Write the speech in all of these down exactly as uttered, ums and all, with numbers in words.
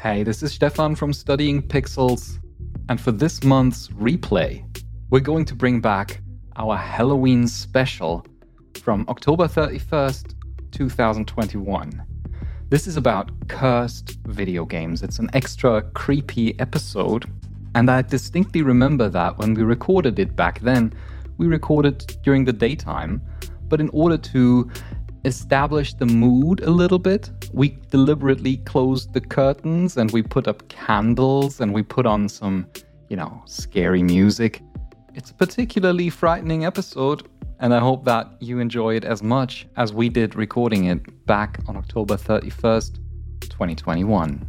Hey, this is Stefan from Studying Pixels, and for this month's replay, we're going to bring back our Halloween special from October thirty-first, twenty twenty-one. This is about cursed video games. It's an extra creepy episode, and I distinctly remember that when we recorded it back then, we recorded during the daytime, but in order to establish the mood a little bit, we deliberately closed the curtains and we put up candles and we put on some, you know, scary music. It's a particularly frightening episode, and I hope that you enjoy it as much as we did recording it back on October thirty-first, twenty twenty-one.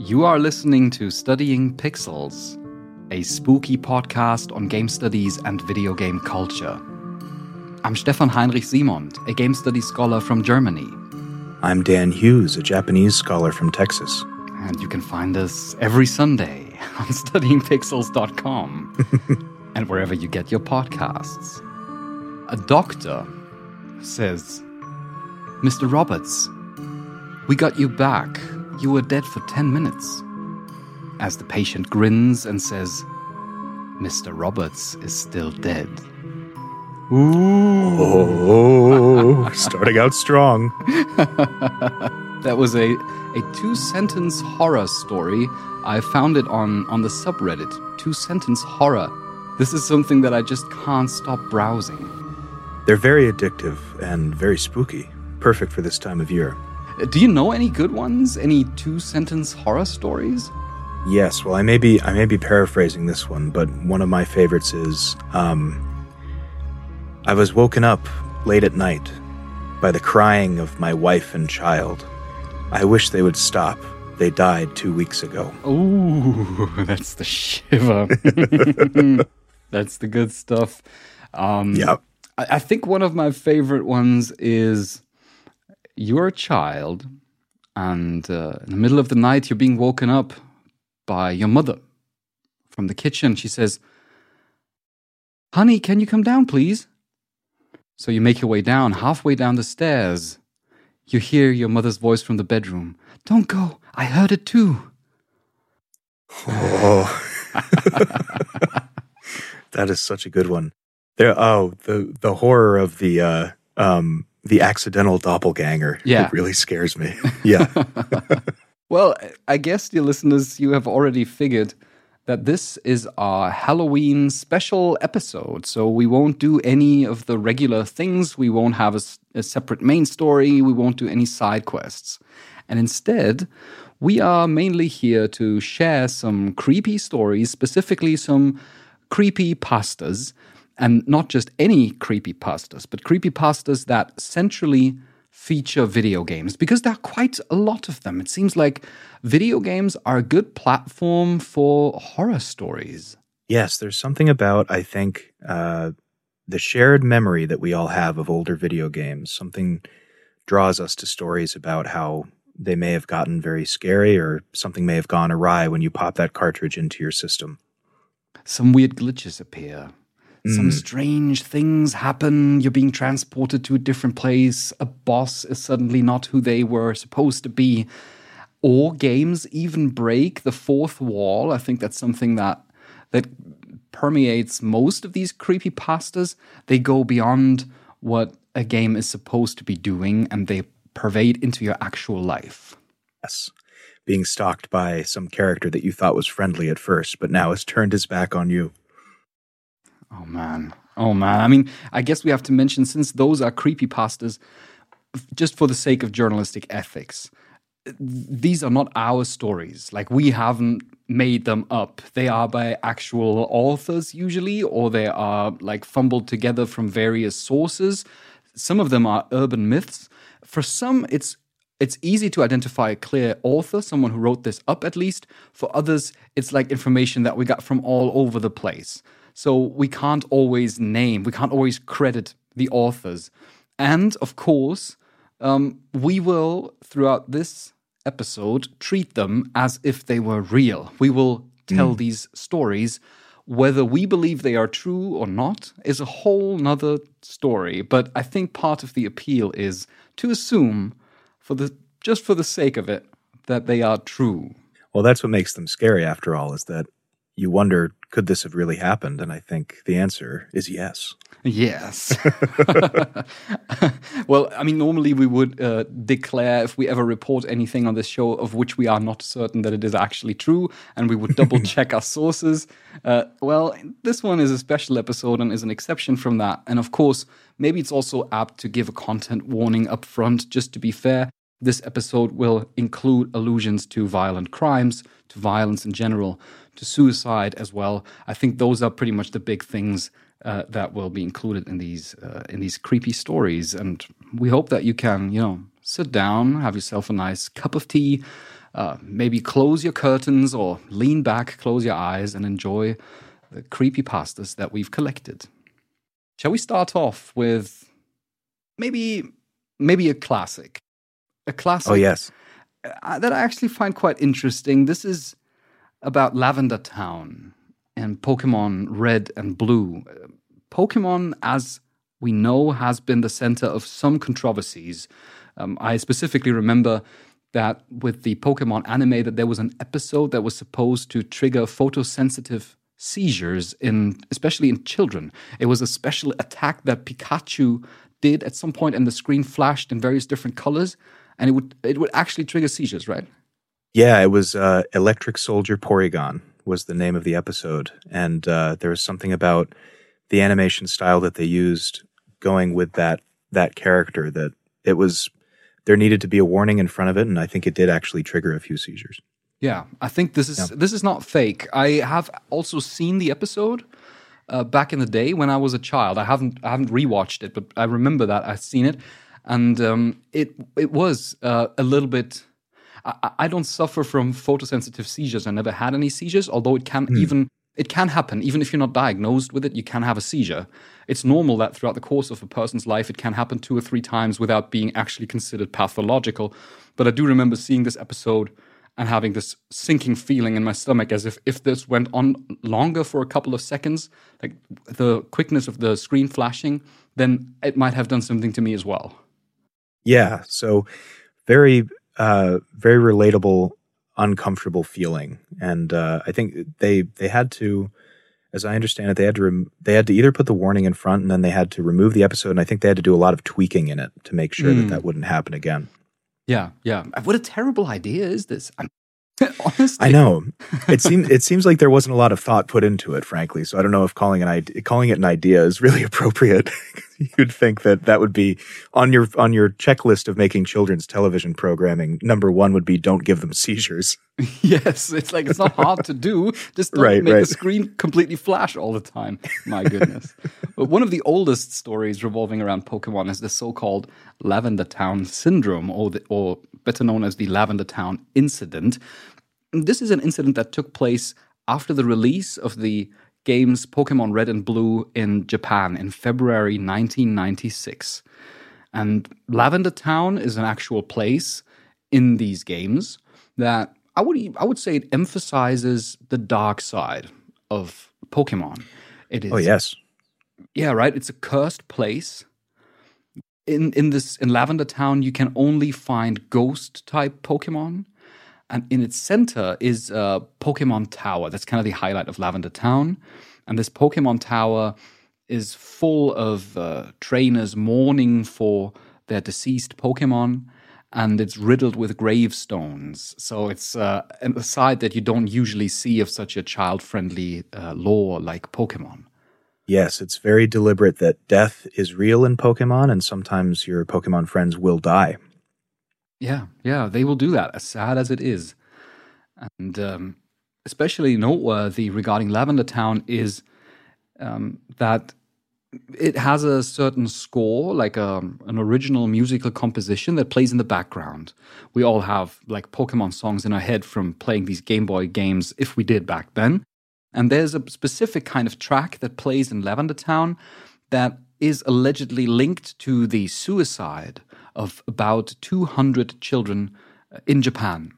You are listening to Studying Pixels, a spooky podcast on game studies and video game culture. I'm Stefan Heinrich Simond, a game studies scholar from Germany. I'm Dan Hughes, a Japanese scholar from Texas. And you can find us every Sunday on Studying Pixels dot com and wherever you get your podcasts. A doctor says, "Mister Roberts, we got you back. You were dead for ten minutes. As the patient grins and says, "Mister Roberts is still dead." Ooh. Oh, starting out strong. That was a, a two-sentence horror story. I found it on, on the subreddit, two-sentence horror. This is something that I just can't stop browsing. They're very addictive and very spooky. Perfect for this time of year. Do you know any good ones? Any two-sentence horror stories? Yes. Well, I may be I may be paraphrasing this one, but one of my favorites is, um, I was woken up late at night by the crying of my wife and child. I wish they would stop. They died two weeks ago. Ooh, that's the shiver. That's the good stuff. Um, yep. I, I think one of my favorite ones is, you're a child, and uh, in the middle of the night, you're being woken up by your mother from the kitchen. She says, "Honey, can you come down, please?" So you make your way down. Halfway down the stairs, you hear your mother's voice from the bedroom. "Don't go. I heard it too." Oh, that is such a good one. There, oh, the the horror of the uh, um. The accidental doppelganger. Yeah. It really scares me. Yeah. Well, I guess, dear listeners, you have already figured that this is our Halloween special episode. So we won't do any of the regular things. We won't have a, a separate main story. We won't do any side quests. And instead, we are mainly here to share some creepy stories, specifically some creepy pastas. And not just any creepypastas, but creepypastas that centrally feature video games, because there are quite a lot of them. It seems like video games are a good platform for horror stories. Yes, there's something about, I think, uh, the shared memory that we all have of older video games. Something draws us to stories about how they may have gotten very scary, or something may have gone awry when you pop that cartridge into your system. Some weird glitches appear. Some strange things happen. You're being transported to a different place. A boss is suddenly not who they were supposed to be. Or games even break the fourth wall. I think that's something that that permeates most of these creepypastas. They go beyond what a game is supposed to be doing, and they pervade into your actual life. Yes. Being stalked by some character that you thought was friendly at first, but now has turned his back on you. Oh, man. Oh, man. I mean, I guess we have to mention, since those are creepypastas, just for the sake of journalistic ethics, these are not our stories. Like, we haven't made them up. They are by actual authors, usually, or they are, like, fumbled together from various sources. Some of them are urban myths. For some, it's it's easy to identify a clear author, someone who wrote this up, at least. For others, it's like information that we got from all over the place. So we can't always name, we can't always credit the authors. And, of course, um, we will, throughout this episode, treat them as if they were real. We will tell mm. these stories. Whether we believe they are true or not is a whole nother story. But I think part of the appeal is to assume, for the just for the sake of it, that they are true. Well, that's what makes them scary, after all, is that you wonder, could this have really happened? And I think the answer is yes. Yes. Well, I mean, normally we would uh, declare, if we ever report anything on this show of which we are not certain that it is actually true, and we would double check our sources. Uh, well, this one is a special episode and is an exception from that. And of course, maybe it's also apt to give a content warning up front, just to be fair. This episode will include allusions to violent crimes, to violence in general, to suicide as well. I think those are pretty much the big things uh, that will be included in these uh, in these creepy stories. And we hope that you can, you know, sit down, have yourself a nice cup of tea, uh, maybe close your curtains or lean back, close your eyes, and enjoy the creepypastas that we've collected. Shall we start off with maybe maybe a classic? A classic. Oh, yes. That I actually find quite interesting. This is about Lavender Town and Pokemon Red and Blue. Pokemon, as we know, has been the center of some controversies. Um, I specifically remember that with the Pokemon anime, that there was an episode that was supposed to trigger photosensitive seizures, in especially in children. It was a special attack that Pikachu did at some point, and the screen flashed in various different colors. And it would it would actually trigger seizures, right? Yeah, it was uh, Electric Soldier Porygon was the name of the episode. And uh, there was something about the animation style that they used going with that that character, that it was, there needed to be a warning in front of it, and I think it did actually trigger a few seizures. Yeah, I think this is yeah. this is not fake. I have also seen the episode uh, back in the day when I was a child. I haven't I haven't rewatched it, but I remember that I've seen it. And um, it it was uh, a little bit. I, I don't suffer from photosensitive seizures. I never had any seizures, although it can mm. even it can happen. Even if you're not diagnosed with it, you can have a seizure. It's normal that throughout the course of a person's life, it can happen two or three times without being actually considered pathological. But I do remember seeing this episode and having this sinking feeling in my stomach, as if if this went on longer for a couple of seconds, like the quickness of the screen flashing, then it might have done something to me as well. Yeah, so very, uh, very relatable, uncomfortable feeling, and uh, I think they they had to, as I understand it, they had to rem- they had to either put the warning in front, and then they had to remove the episode, and I think they had to do a lot of tweaking in it to make sure mm. that that wouldn't happen again. Yeah, yeah. What a terrible idea is this? I'm, honestly, I know it seems it seems like there wasn't a lot of thought put into it, frankly. So I don't know if calling an idea, calling it an idea is really appropriate. You'd think that that would be on your on your checklist of making children's television programming. Number one would be don't give them seizures. Yes, it's like it's not hard to do. Just don't right, make right. the screen completely flash all the time. My goodness. But one of the oldest stories revolving around Pokemon is the so-called Lavender Town Syndrome, or the, or better known as the Lavender Town Incident. This is an incident that took place after the release of the games Pokemon Red and Blue in Japan in February nineteen ninety-six. And Lavender Town is an actual place in these games that I would I would say it emphasizes the dark side of Pokemon. It is, oh yes. Yeah, right. It's a cursed place. In in this in Lavender Town, you can only find ghost type Pokemon. And in its center is uh, Pokemon Tower. That's kind of the highlight of Lavender Town. And this Pokemon Tower is full of uh, trainers mourning for their deceased Pokemon, and it's riddled with gravestones. So it's uh, a side that you don't usually see of such a child-friendly uh, lore like Pokemon. Yes, it's very deliberate that death is real in Pokemon, and sometimes your Pokemon friends will die. Yeah, yeah, they will do that, as sad as it is. And um, especially noteworthy regarding Lavender Town is um, that it has a certain score, like a, an original musical composition that plays in the background. We all have like Pokemon songs in our head from playing these Game Boy games, if we did back then. And there's a specific kind of track that plays in Lavender Town that is allegedly linked to the suicide of about two hundred children in Japan.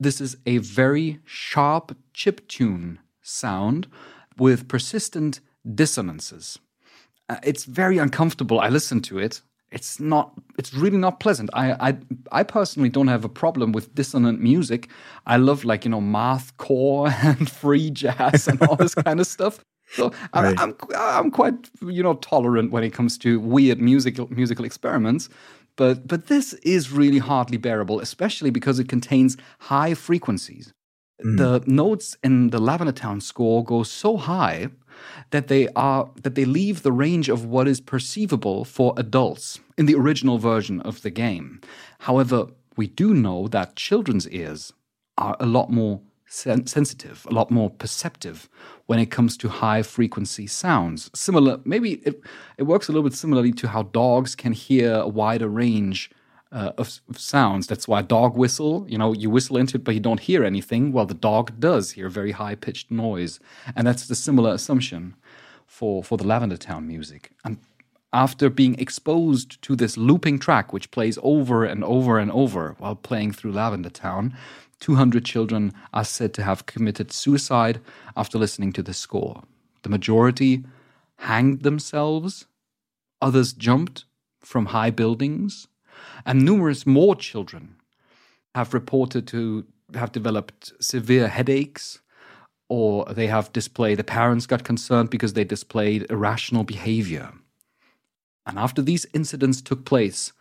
This is a very sharp chiptune sound with persistent dissonances. Uh, it's very uncomfortable. I listen to it. It's not. It's really not pleasant. I, I, I personally don't have a problem with dissonant music. I love like you know mathcore and free jazz and all this kind of stuff. So right. I, I'm I'm quite you know tolerant when it comes to weird musical musical experiments. But but this is really hardly bearable, especially because it contains high frequencies. Mm. The notes in the Lavender Town score go so high that they are that they leave the range of what is perceivable for adults in the original version of the game. However, we do know that children's ears are a lot more sen- sensitive, a lot more perceptive when it comes to high-frequency sounds. Similar, maybe it, it works a little bit similarly to how dogs can hear a wider range uh, of, of sounds. That's why a dog whistle, you know, you whistle into it, but you don't hear anything. Well, the dog does hear very high-pitched noise. And that's the similar assumption for, for the Lavender Town music. And after being exposed to this looping track, which plays over and over and over while playing through Lavender Town, two hundred children are said to have committed suicide after listening to the score. The majority hanged themselves, others jumped from high buildings, and numerous more children have reported to have developed severe headaches, or they have displayed, the parents got concerned because they displayed irrational behavior. And after these incidents took place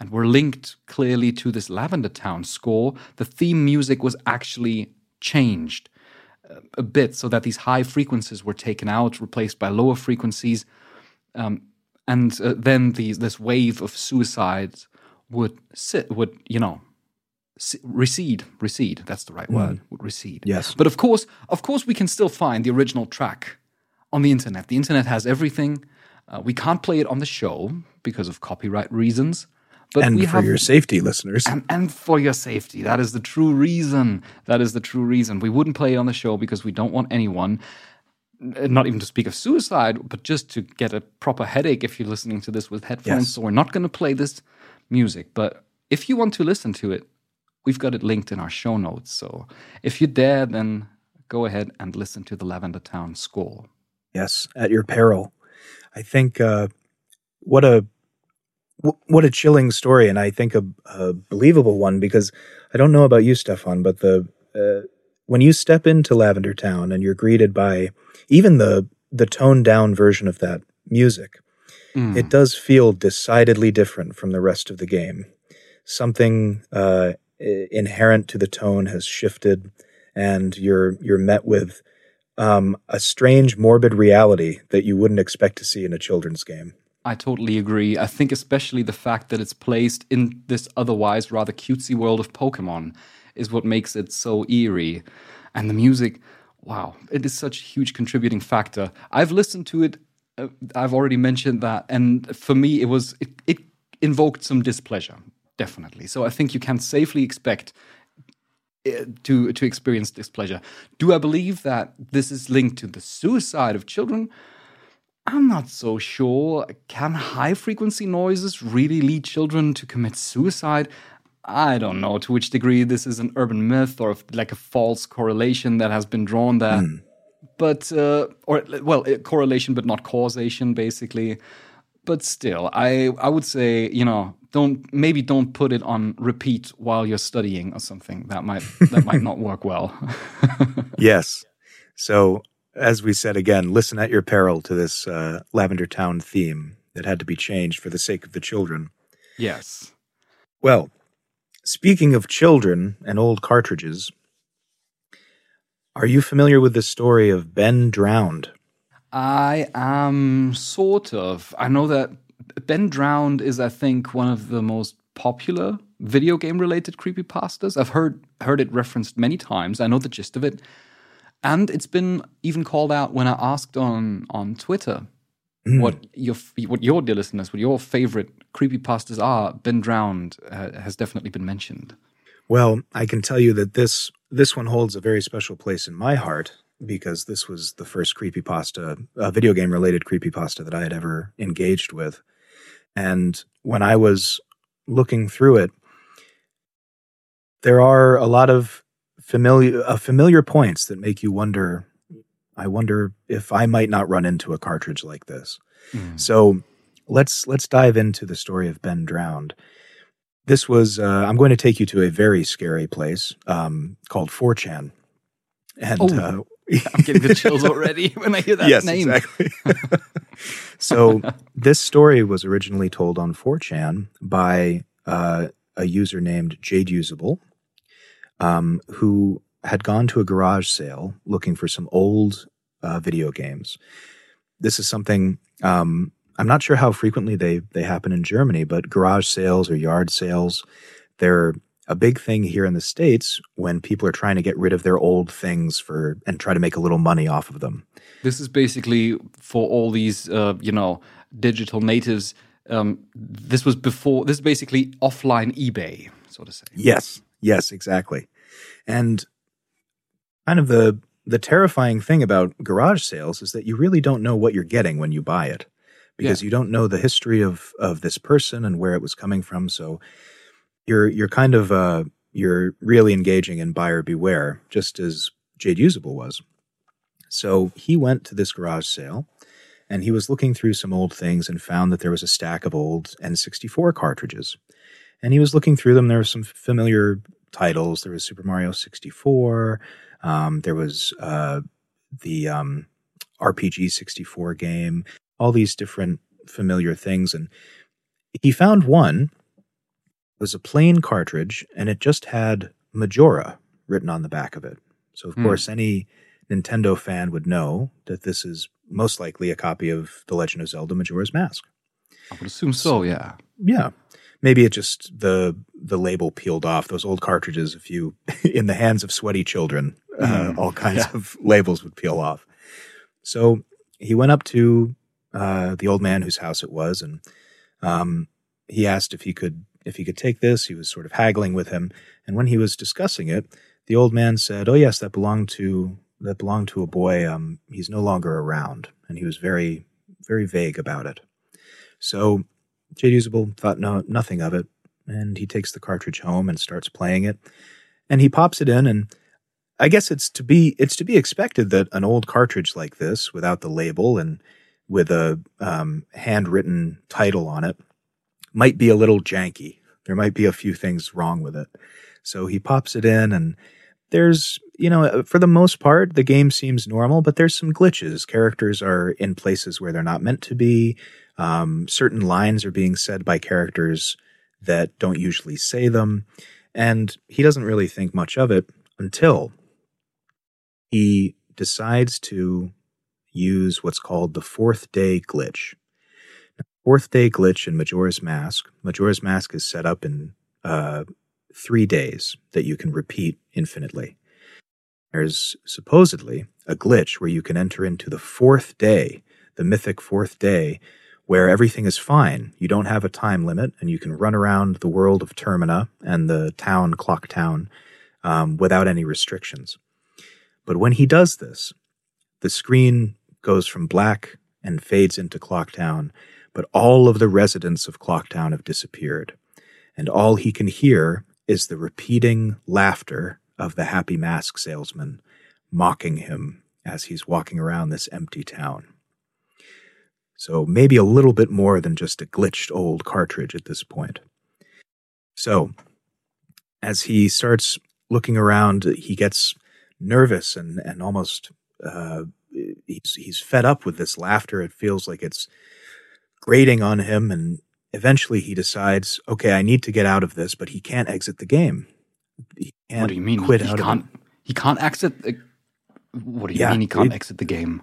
and were linked clearly to this Lavender Town score, the theme music was actually changed a bit so that these high frequencies were taken out, replaced by lower frequencies. Um, and uh, then the, this wave of suicides would, sit, would you know, recede, recede, that's the right mm. word, would recede. Yes. But of course, of course we can still find the original track on the internet. The internet has everything. Uh, we can't play it on the show because of copyright reasons. But and we for have, your safety, listeners. And, and for your safety. That is the true reason. That is the true reason. We wouldn't play it on the show because we don't want anyone, not even to speak of suicide, but just to get a proper headache if you're listening to this with headphones. Yes. So we're not going to play this music. But if you want to listen to it, we've got it linked in our show notes. So if you dare, then go ahead and listen to the Lavender Town score. Yes, at your peril. I think uh, what a what a chilling story, and I think a, a believable one, because I don't know about you, Stefan, but the uh, when you step into Lavender Town and you're greeted by even the the toned down version of that music, mm. it does feel decidedly different from the rest of the game. Something uh, inherent to the tone has shifted, and you're you're met with Um, a strange, morbid reality that you wouldn't expect to see in a children's game. I totally agree. I think especially the fact that it's placed in this otherwise rather cutesy world of Pokemon is what makes it so eerie. And the music, wow, it is such a huge contributing factor. I've listened to it, uh, I've already mentioned that, and for me it was, it, it invoked some displeasure, definitely. So I think you can safely expect to to experience displeasure. Do I believe that this is linked to the suicide of children? I'm not so sure. Can high-frequency noises really lead children to commit suicide? I don't know to which degree this is an urban myth or like a false correlation that has been drawn there. Mm. But, uh, or well, correlation but not causation, basically. But still, I, I would say, you know, don't maybe don't put it on repeat while you're studying or something. That might that might not work well. Yes. So as we said again, listen at your peril to this uh, Lavender Town theme that had to be changed for the sake of the children. Yes. Well, speaking of children and old cartridges, are you familiar with the story of Ben Drowned? I am sort of. I know that Ben Drowned is, I think, one of the most popular video game-related creepypastas. I've heard heard it referenced many times. I know the gist of it. And it's been even called out when I asked on, on Twitter mm. what your what your dear listeners, what your favorite creepypastas are. Ben Drowned uh, has definitely been mentioned. Well, I can tell you that this this one holds a very special place in my heart, because this was the first creepypasta, uh, video game-related creepypasta that I had ever engaged with. And when I was looking through it, there are a lot of familiar uh, familiar points that make you wonder, I wonder if I might not run into a cartridge like this. Mm. So let's let's dive into the story of Ben Drowned. This was, uh, I'm going to take you to a very scary place um, called four chan. And, oh. uh, I'm getting the chills already when I hear that yes, name. Yes, exactly. So this story was originally told on four chan by uh, a user named Jadusable, um, who had gone to a garage sale looking for some old uh, video games. This is something, um, I'm not sure how frequently they, they happen in Germany, but garage sales or yard sales, they're a big thing here in the States when people are trying to get rid of their old things for and try to make a little money off of them. This is basically for all these, uh, you know, digital natives. Um, this was before, this is basically offline eBay, so to say. Yes, yes, exactly. And kind of the the terrifying thing about garage sales is that you really don't know what you're getting when you buy it, because yeah. you don't know the history of, of this person and where it was coming from, so... You're you're kind of uh, you're really engaging in buyer beware, just as Jadusable was. So he went to this garage sale, and he was looking through some old things and found that there was a stack of old N sixty-four cartridges. And he was looking through them. There were some familiar titles. There was Super Mario sixty-four. Um, there was uh, the um, R P G sixty-four game. All these different familiar things, and he found one. It was a plain cartridge, and it just had Majora written on the back of it. So, of mm. course, any Nintendo fan would know that this is most likely a copy of The Legend of Zelda Majora's Mask. I would assume so, so yeah. Yeah. Maybe it just, the the label peeled off. Those old cartridges, if you, in the hands of sweaty children, mm. uh, all kinds yeah. of labels would peel off. So he went up to uh, the old man whose house it was, and um, he asked if he could If he could take this. He was sort of haggling with him, and when he was discussing it, the old man said, "Oh yes, that belonged to that belonged to a boy. Um, he's no longer around," and he was very, very vague about it. So Jadusable thought no nothing of it, and he takes the cartridge home and starts playing it, and he pops it in, and I guess it's to be it's to be expected that an old cartridge like this, without the label and with a um, handwritten title on it, might be a little janky. There might be a few things wrong with it. So he pops it in, and there's, you know, for the most part, the game seems normal, but there's some glitches. Characters are in places where they're not meant to be. Um, certain lines are being said by characters that don't usually say them. And he doesn't really think much of it until he decides to use what's called the fourth day glitch. Fourth day glitch in Majora's Mask. Majora's Mask is set up in uh, three days that you can repeat infinitely. There's supposedly a glitch where you can enter into the fourth day, the mythic fourth day, where everything is fine. You don't have a time limit, and you can run around the world of Termina and the town, Clock Town, um, without any restrictions. But when he does this, the screen goes from black and fades into Clock Town, but all of the residents of Clock Town have disappeared, and all he can hear is the repeating laughter of the happy mask salesman, mocking him as he's walking around this empty town. So maybe a little bit more than just a glitched old cartridge at this point. So as he starts looking around, he gets nervous and, and almost uh, he's, he's fed up with this laughter. It feels like it's grating on him. And eventually he decides, okay, I need to get out of this, but he can't exit the game. He can't what do you mean? Quit he, out he can't, of it. He can't exit? The, what do you yeah, mean he can't it, exit the game?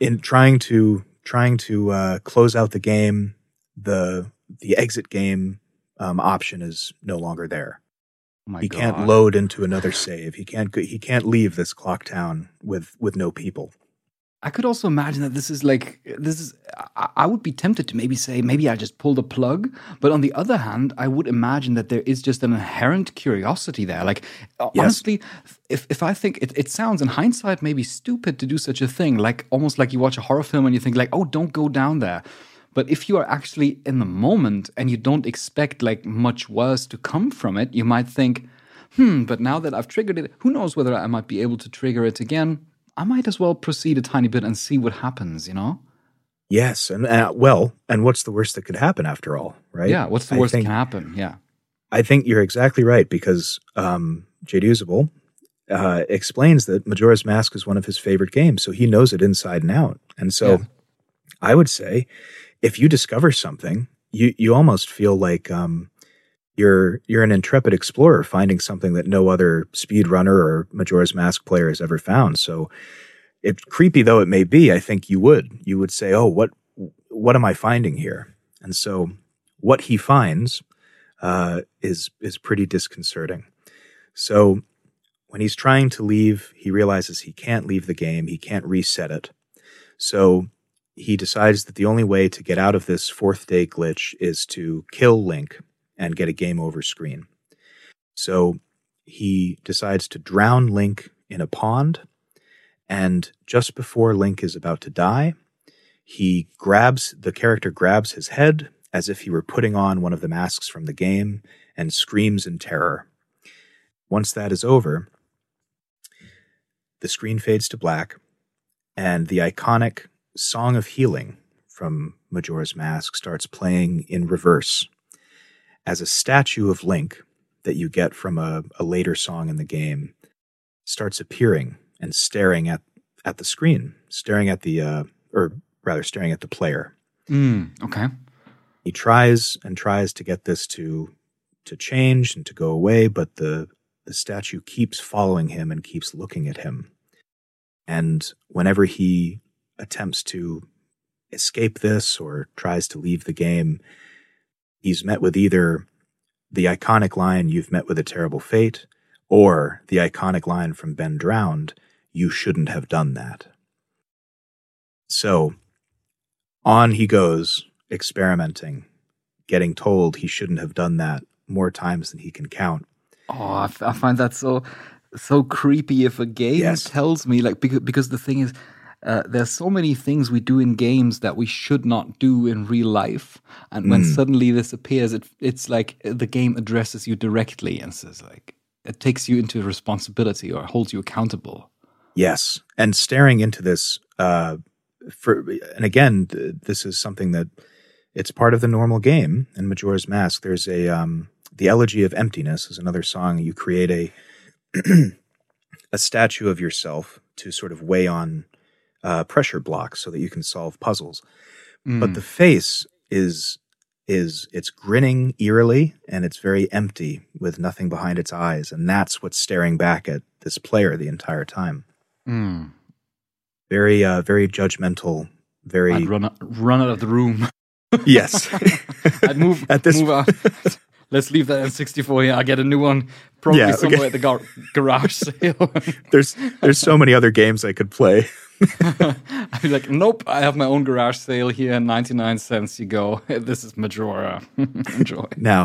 In trying to trying to uh, close out the game, the the exit game um, option is no longer there. Oh my he God. Can't load into another save. He can't he can't leave this Clock Town with with no people. I could also imagine that this is like this is. I, I would be tempted to maybe say maybe I just pulled a plug, but on the other hand, I would imagine that there is just an inherent curiosity there. Like yes. honestly, if if I think it, it sounds in hindsight maybe stupid to do such a thing, like almost like you watch a horror film and you think like, oh, don't go down there. But if you are actually in the moment and you don't expect like much worse to come from it, you might think, hmm. But now that I've triggered it, who knows whether I might be able to trigger it again. I might as well proceed a tiny bit and see what happens, you know? Yes. And uh, well, and what's the worst that could happen after all, right? Yeah. What's the worst think, that can happen? Yeah. I think you're exactly right because um, Jadusable uh, explains that Majora's Mask is one of his favorite games. So he knows it inside and out. And so yeah. I would say if you discover something, you, you almost feel like um, you're, you're an intrepid explorer finding something that no other speedrunner or Majora's Mask player has ever found. So it, creepy though it may be, I think you would. You would say, oh, what what am I finding here? And so what he finds uh, is is pretty disconcerting. So when he's trying to leave, he realizes he can't leave the game. He can't reset it. So he decides that the only way to get out of this fourth day glitch is to kill Link and get a game over screen. So he decides to drown Link in a pond, and just before Link is about to die, he grabs, the character grabs his head as if he were putting on one of the masks from the game and screams in terror. Once that is over, the screen fades to black, and the iconic Song of Healing from Majora's Mask starts playing in reverse as a statue of Link that you get from a, a later song in the game starts appearing and staring at, at the screen, staring at the, uh, or rather staring at the player. Mm, okay. He tries and tries to get this to, to change and to go away, but the, the statue keeps following him and keeps looking at him. And whenever he attempts to escape this or tries to leave the game, he's met with either the iconic line, "You've met with a terrible fate," or the iconic line from Ben Drowned, "You shouldn't have done that." So on he goes, experimenting, getting told he shouldn't have done that more times than he can count. Oh, I, f- I find that so so creepy if a game yes. tells me, like, because, because the thing is, Uh, there's so many things we do in games that we should not do in real life. And when mm. suddenly this appears, it, it's like the game addresses you directly and says, like, it takes you into responsibility or holds you accountable. Yes. And staring into this, uh, for, and again, th- this is something that it's part of the normal game in Majora's Mask. There's a, um, the Elegy of Emptiness is another song. You create a, a statue of yourself to sort of weigh on Uh, pressure blocks so that you can solve puzzles. Mm. But the face is, is it's grinning eerily and it's very empty with nothing behind its eyes. And that's what's staring back at this player the entire time. Mm. Very, uh, very judgmental, very... I'd run, run out of the room. Yes. I'd move, at this move out. Let's leave that N sixty-four here. I'll get a new one probably yeah, somewhere okay. at the gar- garage sale. there's, there's so many other games I could play. I'd be like, nope, I have my own garage sale here. ninety-nine cents, you go. This is Majora. Enjoy. Now,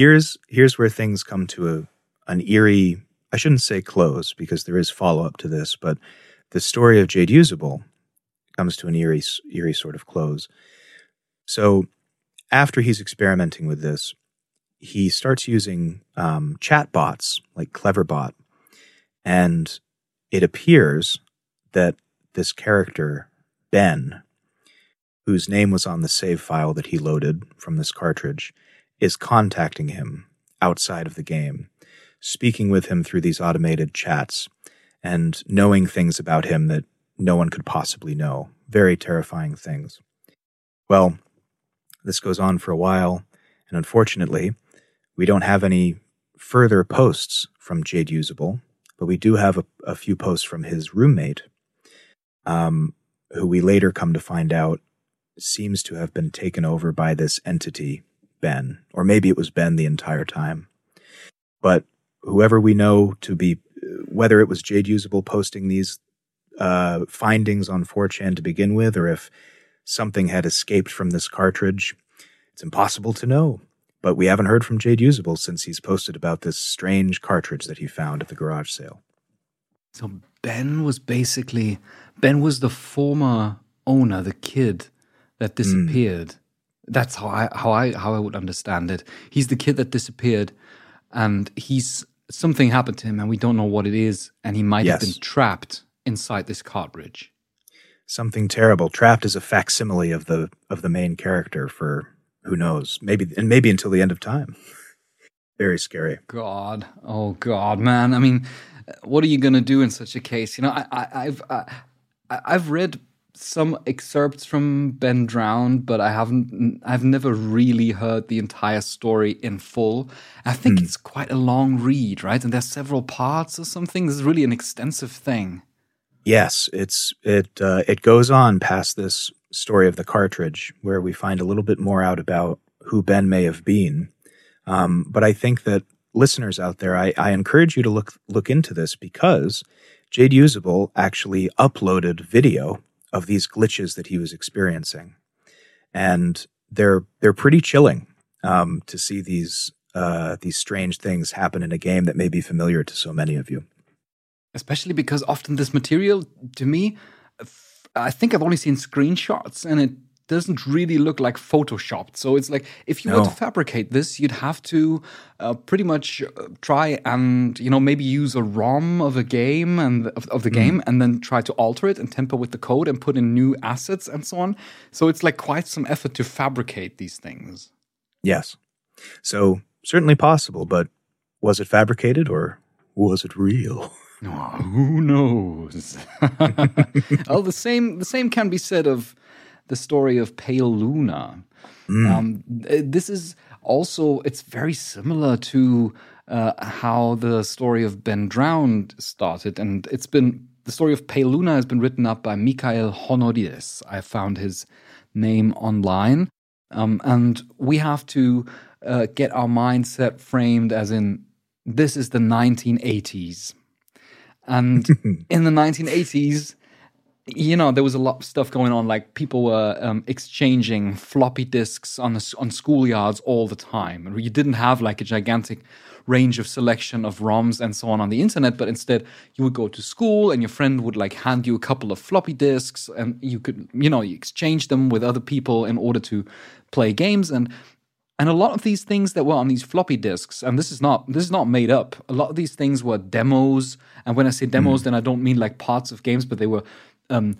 here's here's where things come to a an eerie, I shouldn't say close, because there is follow-up to this, but the story of Jadusable comes to an eerie, eerie sort of close. So after he's experimenting with this, he starts using um, chat bots, like Cleverbot, and it appears that this character, Ben, whose name was on the save file that he loaded from this cartridge, is contacting him outside of the game, speaking with him through these automated chats and knowing things about him that no one could possibly know. Very terrifying things. Well, this goes on for a while, and unfortunately, we don't have any further posts from Jadusable, but we do have a, a few posts from his roommate, um, who we later come to find out seems to have been taken over by this entity, Ben, or maybe it was Ben the entire time. But whoever we know to be, whether it was Jadusable posting these uh, findings on four chan to begin with, or if something had escaped from this cartridge, it's impossible to know. But we haven't heard from Jadusable since he's posted about this strange cartridge that he found at the garage sale. So Ben was basically, Ben was the former owner, the kid that disappeared. Mm. That's how I how I how I would understand it. He's the kid that disappeared, and he's something happened to him, and we don't know what it is. And he might yes. have been trapped inside this cartridge. Something terrible. Trapped is a facsimile of the of the main character for who knows, maybe and maybe until the end of time. Very scary. God, oh God, man. I mean, what are you going to do in such a case? You know, I, I, I've I, I've read some excerpts from Ben Drowned, but I haven't. I've never really heard the entire story in full. I think mm. it's quite a long read, right? And there's several parts or something. This is really an extensive thing. Yes, it's it. Uh, it goes on past this story of the cartridge, where we find a little bit more out about who Ben may have been. Um, but I think that listeners out there, I, I encourage you to look look into this, because Jadusable actually uploaded video of these glitches that he was experiencing. And they're they're pretty chilling um, to see these uh, these strange things happen in a game that may be familiar to so many of you. Especially because often this material, to me, I think I've only seen screenshots, and it doesn't really look like Photoshopped. So it's like, if you no. were to fabricate this, you'd have to uh, pretty much try and, you know, maybe use a ROM of a game and of, of the mm. game, and then try to alter it and temper with the code and put in new assets and so on. So it's like quite some effort to fabricate these things. Yes. So certainly possible, but was it fabricated or was it real? No, oh, who knows? well, the same the same can be said of the story of Pale Luna. Mm. Um, this is also, it's very similar to uh, how the story of Ben Drowned started. And it's been, the story of Pale Luna has been written up by Mikael Honorides. I found his name online. Um, and we have to uh, get our mindset framed as in, this is the nineteen eighties. And in the nineteen eighties, you know, there was a lot of stuff going on. Like, people were um, exchanging floppy disks on the, on schoolyards all the time. And you didn't have like a gigantic range of selection of ROMs and so on on the internet. But instead, you would go to school and your friend would like hand you a couple of floppy disks. And you could, you know, you exchange them with other people in order to play games. And And a lot of these things that were on these floppy disks, and this is not this is not made up, a lot of these things were demos. And when I say demos, mm. then I don't mean like parts of games, but they were um,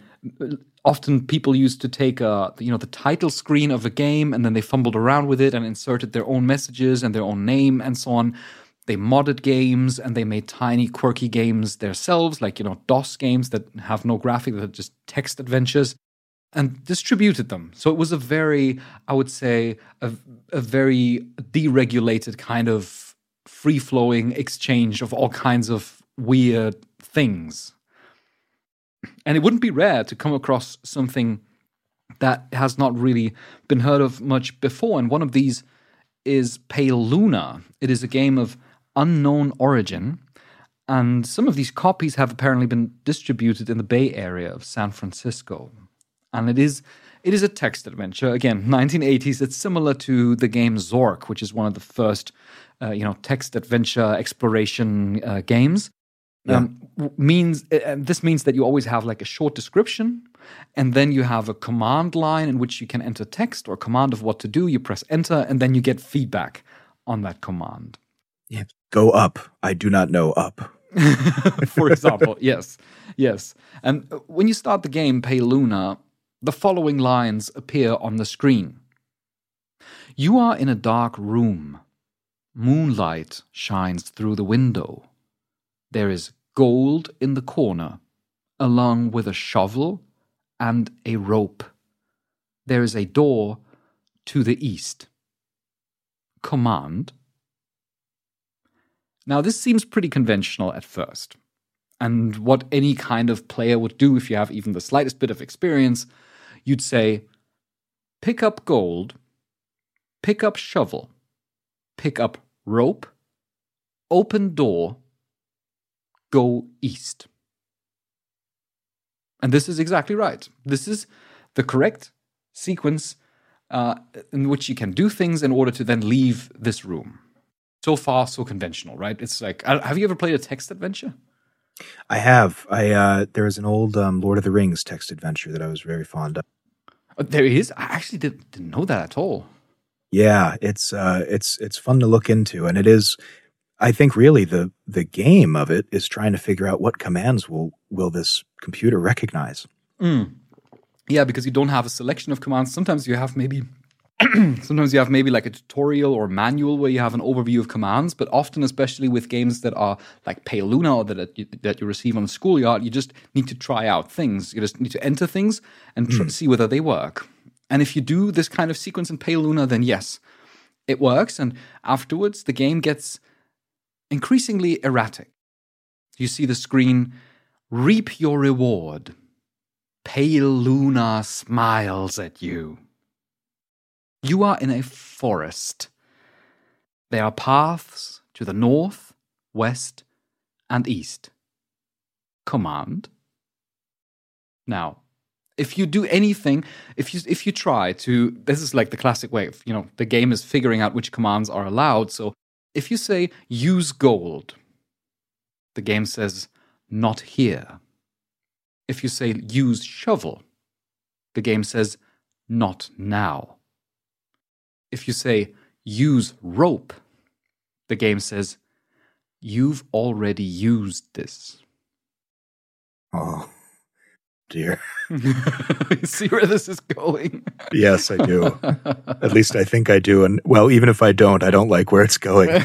often people used to take a, you know, the title screen of a game, and then they fumbled around with it and inserted their own messages and their own name and so on. They modded games and they made tiny quirky games themselves, like, you know, DOS games that have no graphic, that are just text adventures. And distributed them. So it was a very, I would say, a, a very deregulated kind of free-flowing exchange of all kinds of weird things. And it wouldn't be rare to come across something that has not really been heard of much before. And one of these is Pale Luna. It is a game of unknown origin. And some of these copies have apparently been distributed in the Bay Area of San Francisco. And it is it is a text adventure. Again, nineteen eighties, it's similar to the game Zork, which is one of the first uh, you know, text adventure exploration uh, games. Yeah. Um, means uh, this means that you always have like a short description, and then you have a command line in which you can enter text or command of what to do. You press enter, and then you get feedback on that command. Yeah. Go up. I do not know up. For example, yes, yes. And when you start the game, Pale Luna, the following lines appear on the screen. You are in a dark room. Moonlight shines through the window. There is gold in the corner, along with a shovel and a rope. There is a door to the east. Command. Now, this seems pretty conventional at first, and what any kind of player would do if you have even the slightest bit of experience, you'd say, pick up gold, pick up shovel, pick up rope, open door, go east. And this is exactly right. This is the correct sequence uh, in which you can do things in order to then leave this room. So far, so conventional, right? It's like, have you ever played a text adventure? I have. I uh, there was an old um, Lord of the Rings text adventure that I was very fond of. Oh, there it is. I actually didn't, didn't know that at all. Yeah, it's uh, it's it's fun to look into, and it is. I think really the the game of it is trying to figure out what commands will will this computer recognize. Mm. Yeah, because you don't have a selection of commands. Sometimes you have maybe, sometimes you have maybe like a tutorial or manual where you have an overview of commands. But often, especially with games that are like Pale Luna or that you, that you receive on the schoolyard, you just need to try out things. You just need to enter things and tr- mm. see whether they work. And if you do this kind of sequence in Pale Luna, then yes, it works. And afterwards, the game gets increasingly erratic. You see the screen, reap your reward. Pale Luna smiles at you. You are in a forest. There are paths to the north, west, and east. Command. Now, if you do anything, if you if you try to, this is like the classic way of, you know, the game is figuring out which commands are allowed. So if you say, use gold, the game says, not here. If you say, use shovel, the game says, not now. If you say, use rope, the game says, you've already used this. Oh. Dear. You see where this is going? Yes, I do. At least I think I do. And well, even if I don't, I don't like where it's going.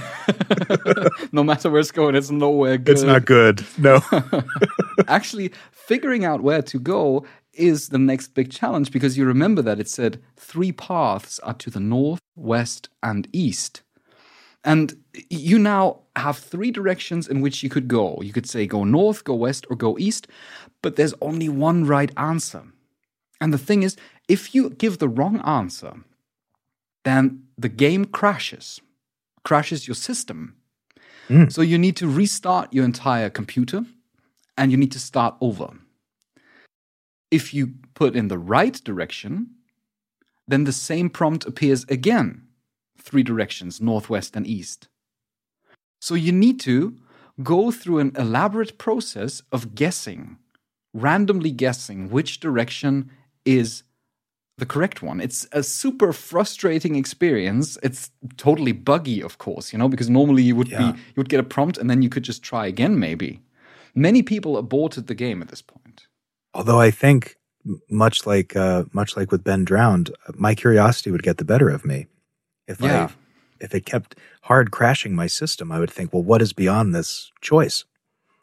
No matter where it's going, it's nowhere good. It's not good. No. Actually, figuring out where to go is the next big challenge, because you remember that it said three paths are to the north, west, and east. And you now have three directions in which you could go. You could say go north, go west, or go east, but there's only one right answer. And the thing is, if you give the wrong answer, then the game crashes, crashes your system. Mm. So you need to restart your entire computer, and you need to start over. If you put in the right direction, then the same prompt appears again. Three directions, north, west, and east. So you need to go through an elaborate process of guessing, randomly guessing which direction is the correct one. It's a super frustrating experience. It's totally buggy, of course, you know, because normally you would yeah. be you would get a prompt and then you could just try again, maybe. Many people aborted the game at this point. Although I think much like uh, much like with Ben Drowned, my curiosity would get the better of me. If yeah. I, if it kept hard crashing my system, I would think, well, what is beyond this choice?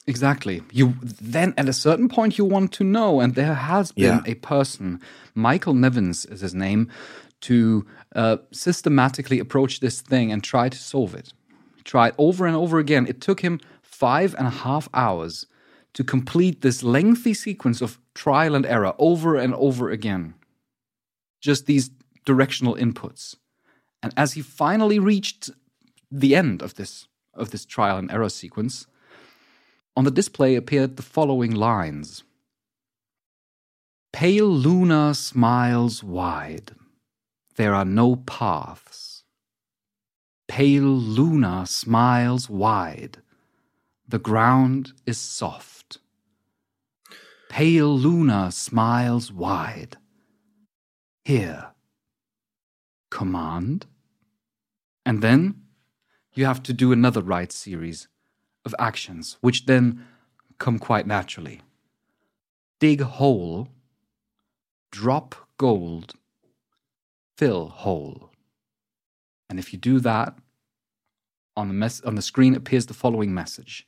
Exactly. You then, at a certain point, you want to know, and there has been yeah. a person, Michael Nevins is his name, to uh, systematically approach this thing and try to solve it. He tried over and over again. It took him five and a half hours to complete this lengthy sequence of trial and error over and over again. Just these directional inputs. And as he finally reached the end of this of this trial and error sequence, on the display appeared the following lines. Pale Luna smiles wide. There are no paths. Pale Luna smiles wide. The ground is soft. Pale Luna smiles wide. Here. Command. And then you have to do another right series of actions, which then come quite naturally. Dig hole, drop gold, fill hole. And if you do that, on the, mes- on the screen appears the following message.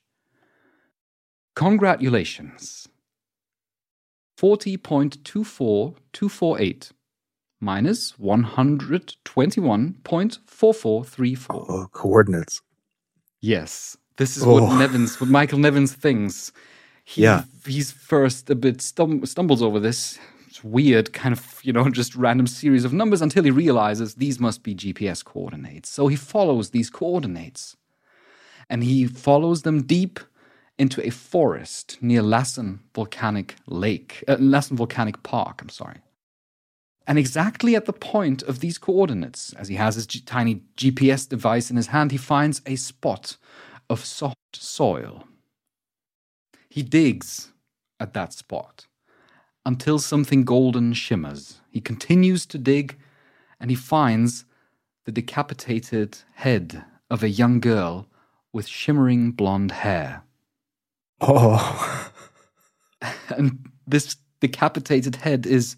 Congratulations. forty point two four two four eight minus one hundred twenty-one point four four three four. Oh, coordinates. Yes. This is oh. what Nevins, what Michael Nevins thinks. He, yeah. He's first a bit stum- stumbles over this. It's weird, kind of, you know, just random series of numbers until he realizes these must be G P S coordinates. So he follows these coordinates. And he follows them deep into a forest near Lassen Volcanic Lake, uh, Lassen Volcanic Park, I'm sorry. And exactly at the point of these coordinates, as he has his g- tiny G P S device in his hand, he finds a spot of soft soil. He digs at that spot until something golden shimmers. He continues to dig, and he finds the decapitated head of a young girl with shimmering blonde hair. Oh. And this decapitated head is,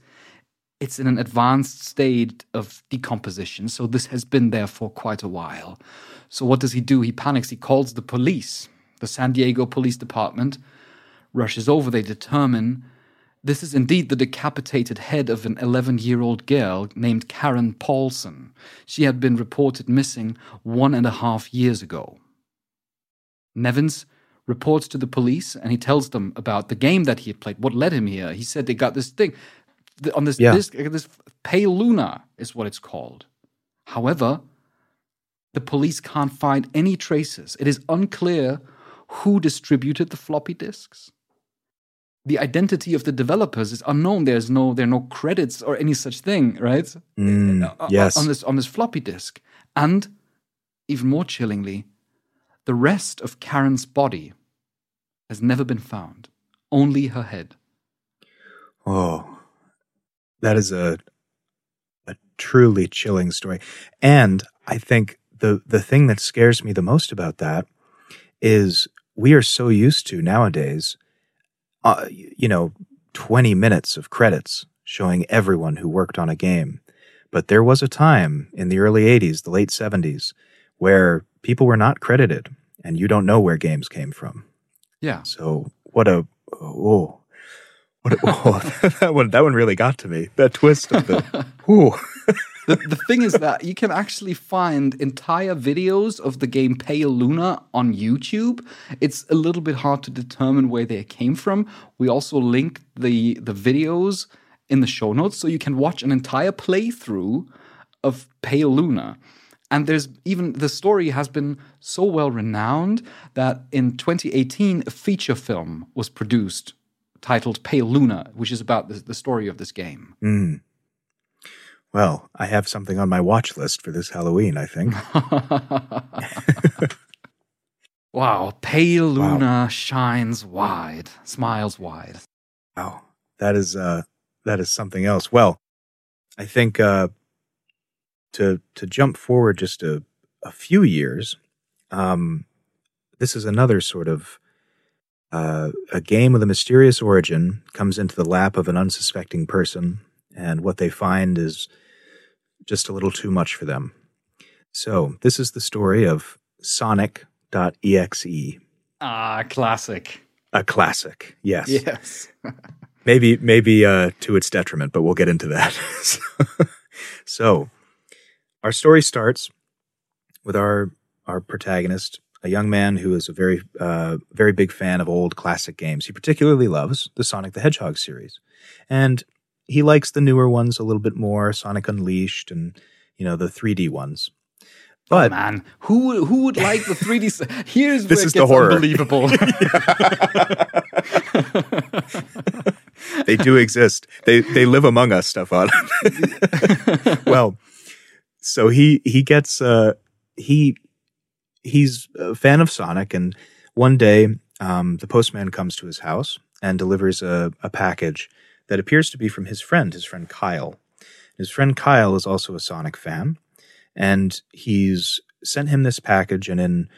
it's in an advanced state of decomposition, so this has been there for quite a while. So what does he do? He panics. He calls the police. The San Diego Police Department rushes over. They determine this is indeed the decapitated head of an eleven-year-old girl named Karen Paulson. She had been reported missing one and a half years ago. Nevins reports to the police, and he tells them about the game that he had played, what led him here. He said they got this thing on this yeah. disc, this Pale Luna is what it's called. However, the police can't find any traces. It is unclear who distributed the floppy disks. The identity of the developers is unknown. There's no, there are no credits or any such thing, right? Mm, on, yes. on this on this floppy disk. And even more chillingly, the rest of Karen's body has never been found. Only her head. Oh, that is a a truly chilling story. And I think the the thing that scares me the most about that is we are so used to nowadays, uh, you know, twenty minutes of credits showing everyone who worked on a game. But there was a time in the early eighties, the late seventies, where people were not credited, and you don't know where games came from. Yeah. So what a oh, what a, oh that one that one really got to me. That twist of the ooh. the, the thing is that you can actually find entire videos of the game Pale Luna on YouTube. It's a little bit hard to determine where they came from. We also link the the videos in the show notes, so you can watch an entire playthrough of Pale Luna. And there's even the story has been so well renowned that in twenty eighteen, a feature film was produced titled Pale Luna, which is about the, the story of this game. Mm. Well, I have something on my watch list for this Halloween, I think. Wow, Pale Luna wow. shines wide, smiles wide. Wow, that is uh, that is something else. Well, I think. Uh, To to jump forward just a, a few years, um, this is another sort of uh, a game with a mysterious origin comes into the lap of an unsuspecting person, and what they find is just a little too much for them. So this is the story of Sonic dot E X E. Ah, classic. A classic, yes. Yes. maybe maybe uh, to its detriment, but we'll get into that. so... so Our story starts with our our protagonist, a young man who is a very uh, very big fan of old classic games. He particularly loves the Sonic the Hedgehog series, and he likes the newer ones a little bit more, Sonic Unleashed and, you know, the three D ones. But oh, man, who who would like the three D? Here's this where it is gets the horror. Unbelievable. They do exist. They they live among us, Stefan. Well. So he he gets uh he he's a fan of Sonic, and one day um, the postman comes to his house and delivers a, a package that appears to be from his friend, his friend Kyle. His friend Kyle is also a Sonic fan, and he's sent him this package, and in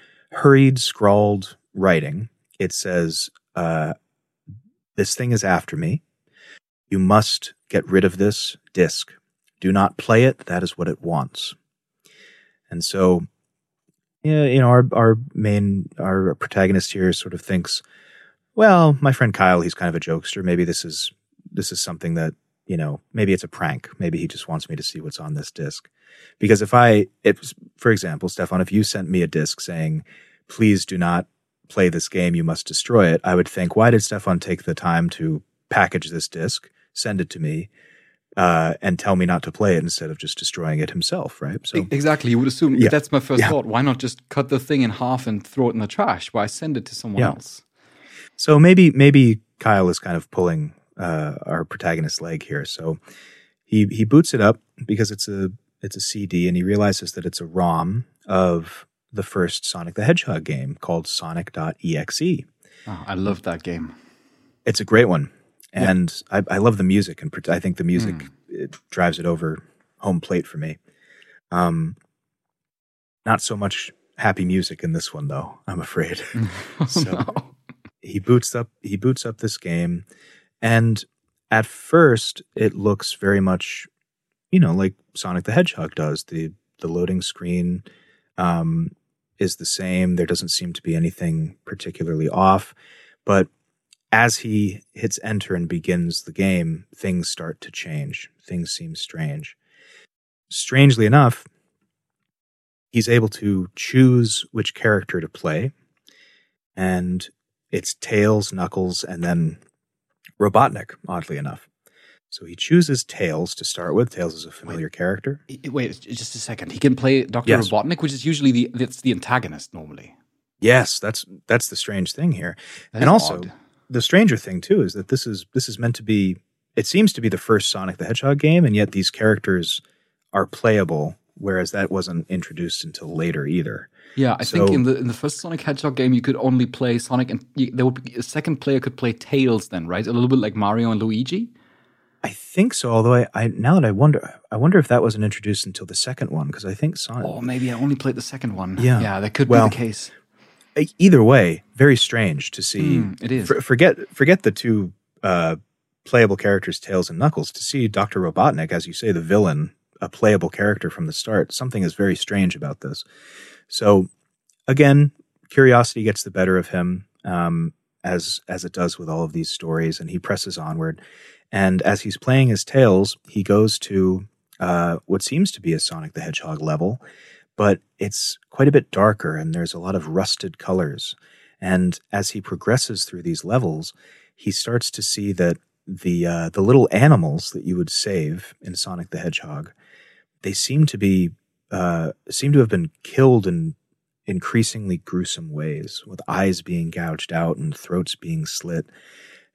hurried, scrawled writing, it says, uh, "This thing is after me. You must get rid of this disc. Do not play it. That is what it wants." And so, yeah, you know, our, our main, our protagonist here sort of thinks, well, my friend Kyle, he's kind of a jokester. Maybe this is, this is something that, you know, maybe it's a prank. Maybe he just wants me to see what's on this disc. Because if I, if, for example, Stefan, if you sent me a disc saying, please do not play this game, you must destroy it, I would think, why did Stefan take the time to package this disc, send it to me, uh, and tell me not to play it instead of just destroying it himself, right? So exactly. You would assume, yeah. that's my first yeah. thought. Why not just cut the thing in half and throw it in the trash? Why send it to someone yeah. else? So maybe maybe Kyle is kind of pulling uh, our protagonist's leg here. So he he boots it up because it's a it's a C D, and he realizes that it's a ROM of the first Sonic the Hedgehog game called Sonic dot E X E. Oh, I love that game. It's a great one. And yeah. I, I love the music, and I think the music mm. it drives it over home plate for me. Um, not so much happy music in this one, though, I'm afraid. So no. he boots up he boots up this game, and at first it looks very much, you know, like Sonic the Hedgehog does. The the loading screen um, is the same. There doesn't seem to be anything particularly off, but as he hits enter and begins the game, things start to change. Things seem strange. Strangely enough, he's able to choose which character to play, and it's Tails, Knuckles, and then Robotnik, oddly enough. So he chooses Tails to start with. Tails is a familiar wait, character. Wait, just a second. He can play Doctor Yes. Robotnik, which is usually the that's the antagonist normally. Yes, that's that's the strange thing here. That and also... Odd. The stranger thing, too, is that this is this is meant to be, it seems to be the first Sonic the Hedgehog game, and yet these characters are playable, whereas that wasn't introduced until later either. Yeah, I so, think in the in the first Sonic Hedgehog game, you could only play Sonic, and you, there would be, a second player could play Tails then, right? A little bit like Mario and Luigi? I think so, although I, I now that I wonder, I wonder if that wasn't introduced until the second one, because I think Sonic... Oh, maybe I only played the second one. Yeah, yeah that could well, be the case. Either way, very strange to see. Mm, it is. For, forget forget the two uh, playable characters, Tails and Knuckles. To see Doctor Robotnik, as you say, the villain, a playable character from the start, something is very strange about this. So, again, curiosity gets the better of him, um, as as it does with all of these stories, and he presses onward. And as he's playing his Tails, he goes to uh, what seems to be a Sonic the Hedgehog level, but it's quite a bit darker, and there's a lot of rusted colors. And as he progresses through these levels, he starts to see that the uh, the little animals that you would save in Sonic the Hedgehog, they seem to be uh, seem to have been killed in increasingly gruesome ways, with eyes being gouged out and throats being slit.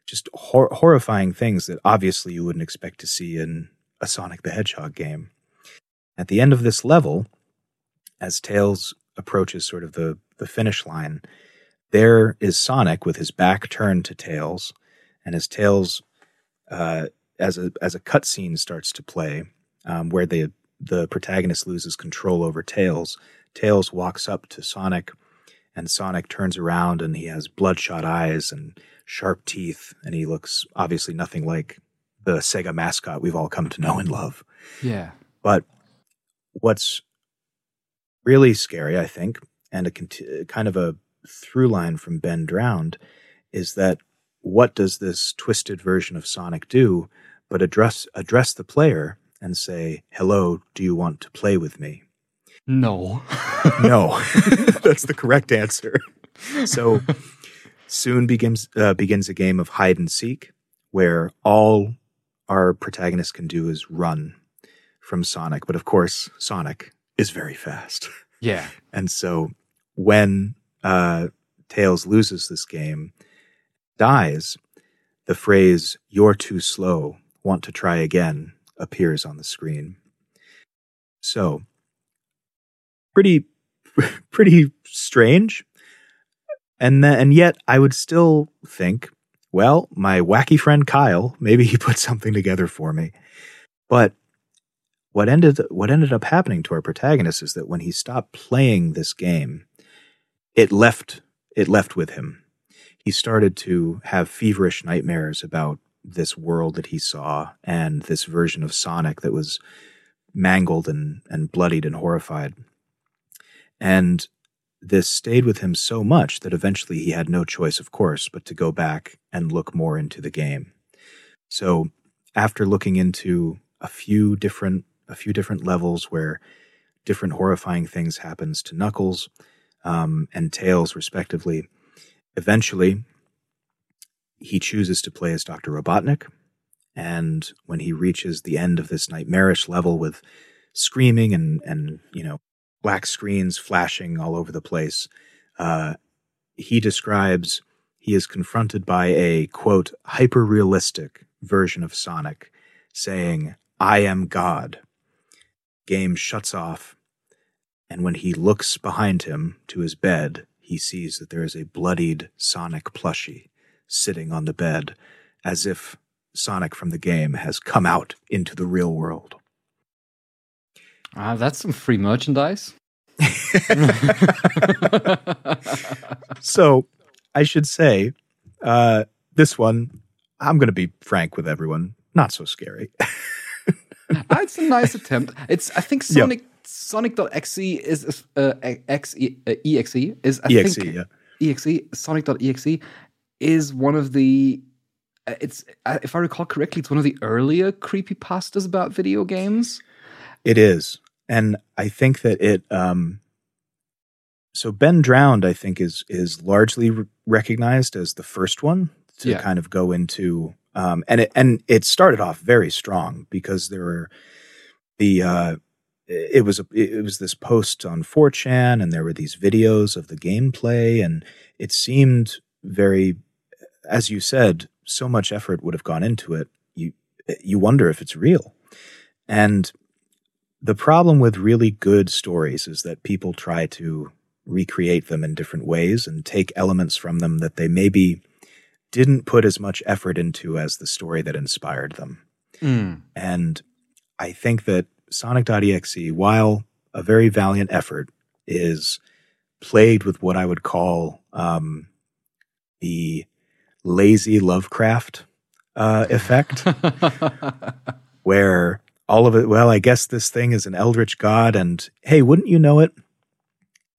Just hor- horrifying things that obviously you wouldn't expect to see in a Sonic the Hedgehog game. At the end of this level, as Tails approaches sort of the, the finish line, there is Sonic with his back turned to Tails, and as Tails, uh, as a as a cutscene starts to play, um, where the the protagonist loses control over Tails, Tails walks up to Sonic, and Sonic turns around, and he has bloodshot eyes and sharp teeth, and he looks obviously nothing like the Sega mascot we've all come to know and love. Yeah. But what's really scary, I think, and a cont- kind of a through line from Ben Drowned, is that what does this twisted version of Sonic do but address address the player and say, hello, do you want to play with me? No. No. That's the correct answer. So soon begins, uh, begins a game of hide and seek where all our protagonist can do is run from Sonic. But of course, Sonic is very fast. Yeah. And so when uh, Tails loses this game, dies, the phrase, you're too slow, want to try again, appears on the screen. So pretty, pretty strange. And then, and yet I would still think, well, my wacky friend Kyle, maybe he put something together for me. But What ended what ended up happening to our protagonist is that when he stopped playing this game, it left it left with him. He started to have feverish nightmares about this world that he saw and this version of Sonic that was mangled and, and bloodied and horrified. And this stayed with him so much that eventually he had no choice, of course, but to go back and look more into the game. So after looking into a few different a few different levels where different horrifying things happens to Knuckles um, and Tails, respectively, eventually he chooses to play as Doctor Robotnik. And when he reaches the end of this nightmarish level with screaming and, and you know, black screens flashing all over the place, uh, he describes he is confronted by a, quote, hyper-realistic version of Sonic saying, "I am God." Game shuts off, and when he looks behind him to his bed, he sees that there is a bloodied Sonic plushie sitting on the bed, as if Sonic from the game has come out into the real world. Ah, uh, that's some free merchandise. So, I should say, uh, this one, I'm going to be frank with everyone, not so scary. That's a nice attempt. It's I think Sonic yep. Sonic.exe is uh, exe uh, exe is I exe, think yeah. exe Sonic.exe is one of the uh, it's uh, if I recall correctly, it's one of the earlier creepypastas about video games. It is, and I think that it um, so Ben Drowned I think is is largely re- recognized as the first one to yeah. kind of go into. Um, and it and it started off very strong because there were the uh, it was a, it was this post on four chan and there were these videos of the gameplay, and it seemed very, as you said, so much effort would have gone into it. You you wonder if it's real. And the problem with really good stories is that people try to recreate them in different ways and take elements from them that they maybe didn't put as much effort into as the story that inspired them. Mm. And I think that Sonic.exe, while a very valiant effort, is plagued with what I would call um, the lazy Lovecraft uh, effect, where all of it, well, I guess this thing is an eldritch god, and hey, wouldn't you know it?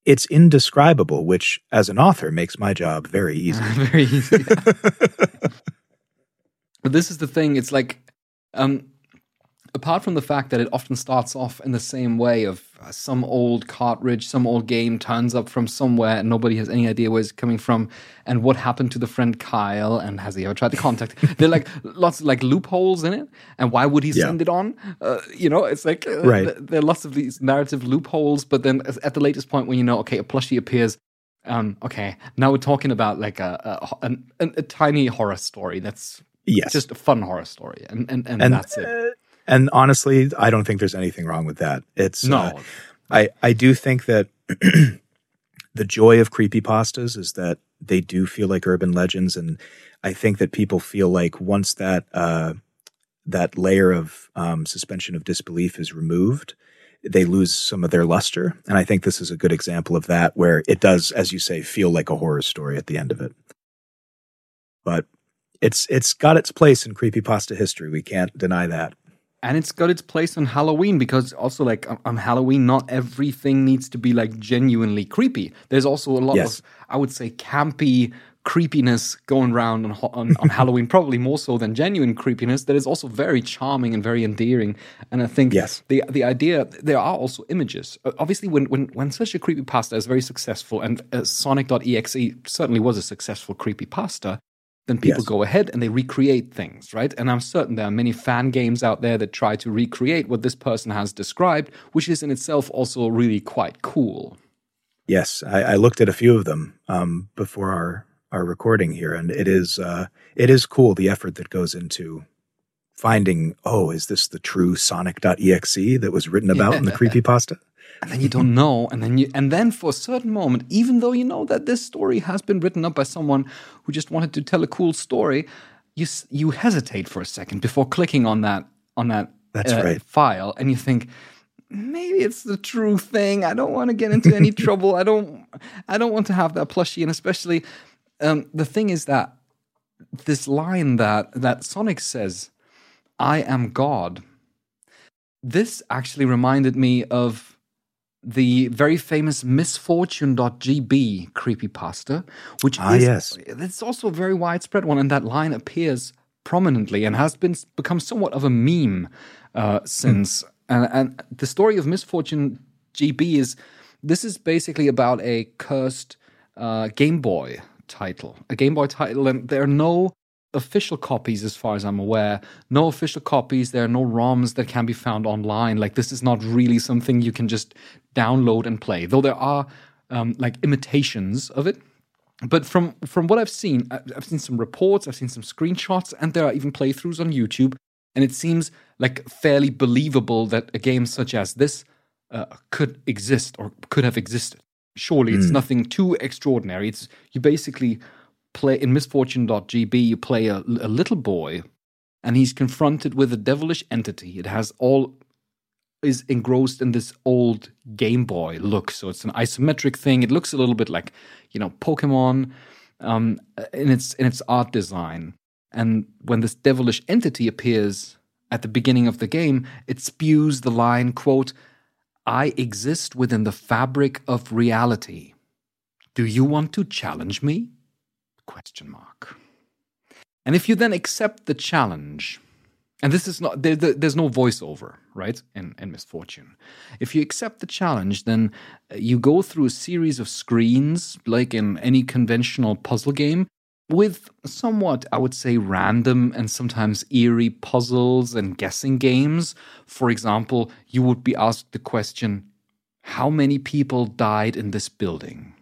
It's indescribable, which as an author makes my job very easy. very easy. But this is the thing. It's like, um, apart from the fact that it often starts off in the same way of uh, some old cartridge, some old game turns up from somewhere and nobody has any idea where it's coming from and what happened to the friend Kyle and has he ever tried to contact him? There are like lots of like loopholes in it, and why would he yeah. send it on? Uh, you know, it's like uh, right. th- there are lots of these narrative loopholes, but then at the latest point when you know, okay, a plushie appears, um, okay, now we're talking about like a, a, an, a tiny horror story that's yes. just a fun horror story and, and, and, and that's it. Uh, And honestly, I don't think there's anything wrong with that. It's no. uh, I, I do think that the joy of creepypastas is that they do feel like urban legends, and I think that people feel like once that uh, that layer of um, suspension of disbelief is removed, they lose some of their luster. And I think this is a good example of that, where it does, as you say, feel like a horror story at the end of it. But it's it's got its place in creepypasta history. We can't deny that. And it's got its place on Halloween because also like on Halloween, not everything needs to be like genuinely creepy. There's also a lot yes. of, I would say, campy creepiness going around on on, on Halloween, probably more so than genuine creepiness, that is also very charming and very endearing. And I think yes. the the idea, there are also images. Obviously, when when, when such a creepypasta is very successful, and uh, Sonic.exe certainly was a successful creepypasta, then people yes. go ahead and they recreate things, right? And I'm certain there are many fan games out there that try to recreate what this person has described, which is in itself also really quite cool. Yes, I, I looked at a few of them um, before our, our recording here, and it is uh, it is cool, the effort that goes into finding, oh, is this the true Sonic.exe that was written about yeah. in the creepypasta? And then you don't know, and then you, and then for a certain moment, even though you know that this story has been written up by someone who just wanted to tell a cool story, you you hesitate for a second before clicking on that on that That's uh, right. file, and you think maybe it's the true thing. I don't want to get into any trouble. I don't I don't want to have that plushie, and especially um, the thing is that this line that that Sonic says, "I am God." This actually reminded me of the very famous misfortune dot g b creepypasta, which ah, is yes. it's also a very widespread one, and that line appears prominently and has been become somewhat of a meme uh, since. Mm. And, and the story of misfortune dot g b is this is basically about a cursed uh, Game Boy title, a Game Boy title, and there are no official copies, as far as I'm aware. No official copies. There are no ROMs that can be found online. Like, this is not really something you can just download and play, though there are um, like imitations of it. But from from what I've seen, I've seen some reports, I've seen some screenshots, and there are even playthroughs on YouTube. And it seems like fairly believable that a game such as this uh, could exist or could have existed. Surely, mm. it's nothing too extraordinary. It's you basically. Play in misfortune dot g b, you play a, a little boy, and he's confronted with a devilish entity. It has all is engrossed in this old Game Boy look, so it's an isometric thing. It looks a little bit like, you know, Pokemon um, in its in its art design. And when this devilish entity appears at the beginning of the game, it spews the line, quote, "I exist within the fabric of reality. Do you want to challenge me?" Question mark. And if you then accept the challenge, and this is not there, there, there's no voiceover, right? In in Misfortune, if you accept the challenge, then you go through a series of screens, like in any conventional puzzle game, with somewhat, I would say, random and sometimes eerie puzzles and guessing games. For example, you would be asked the question, "How many people died in this building?"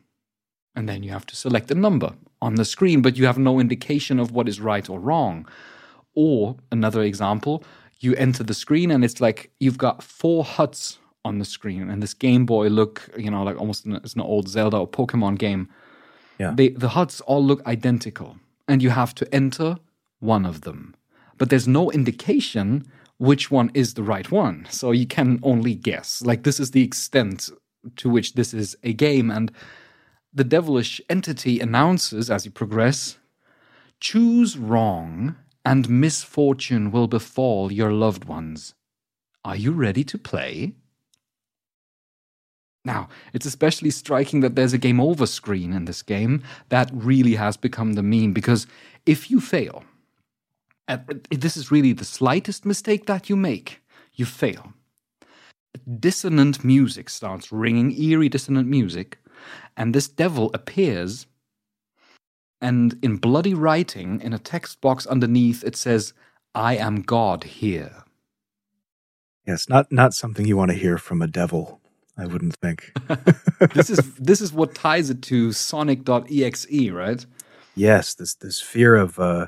And then you have to select a number on the screen, but you have no indication of what is right or wrong. Or another example, you enter the screen and it's like you've got four huts on the screen, and this Game Boy look, you know, like almost an, it's an old Zelda or Pokemon game. Yeah. They, the huts all look identical, and you have to enter one of them. But there's no indication which one is the right one, so you can only guess. Like, this is the extent to which this is a game, and the devilish entity announces as you progress, "Choose wrong and misfortune will befall your loved ones. Are you ready to play?" Now, it's especially striking that there's a game over screen in this game. That really has become the meme, because if you fail, this is really the slightest mistake that you make, you fail. Dissonant music starts ringing, eerie dissonant music. And this devil appears, and in bloody writing, in a text box underneath, it says, "I am God here." Yes, not not something you want to hear from a devil, I wouldn't think. This is this is what ties it to Sonic dot e x e, right? Yes, this this fear of, uh,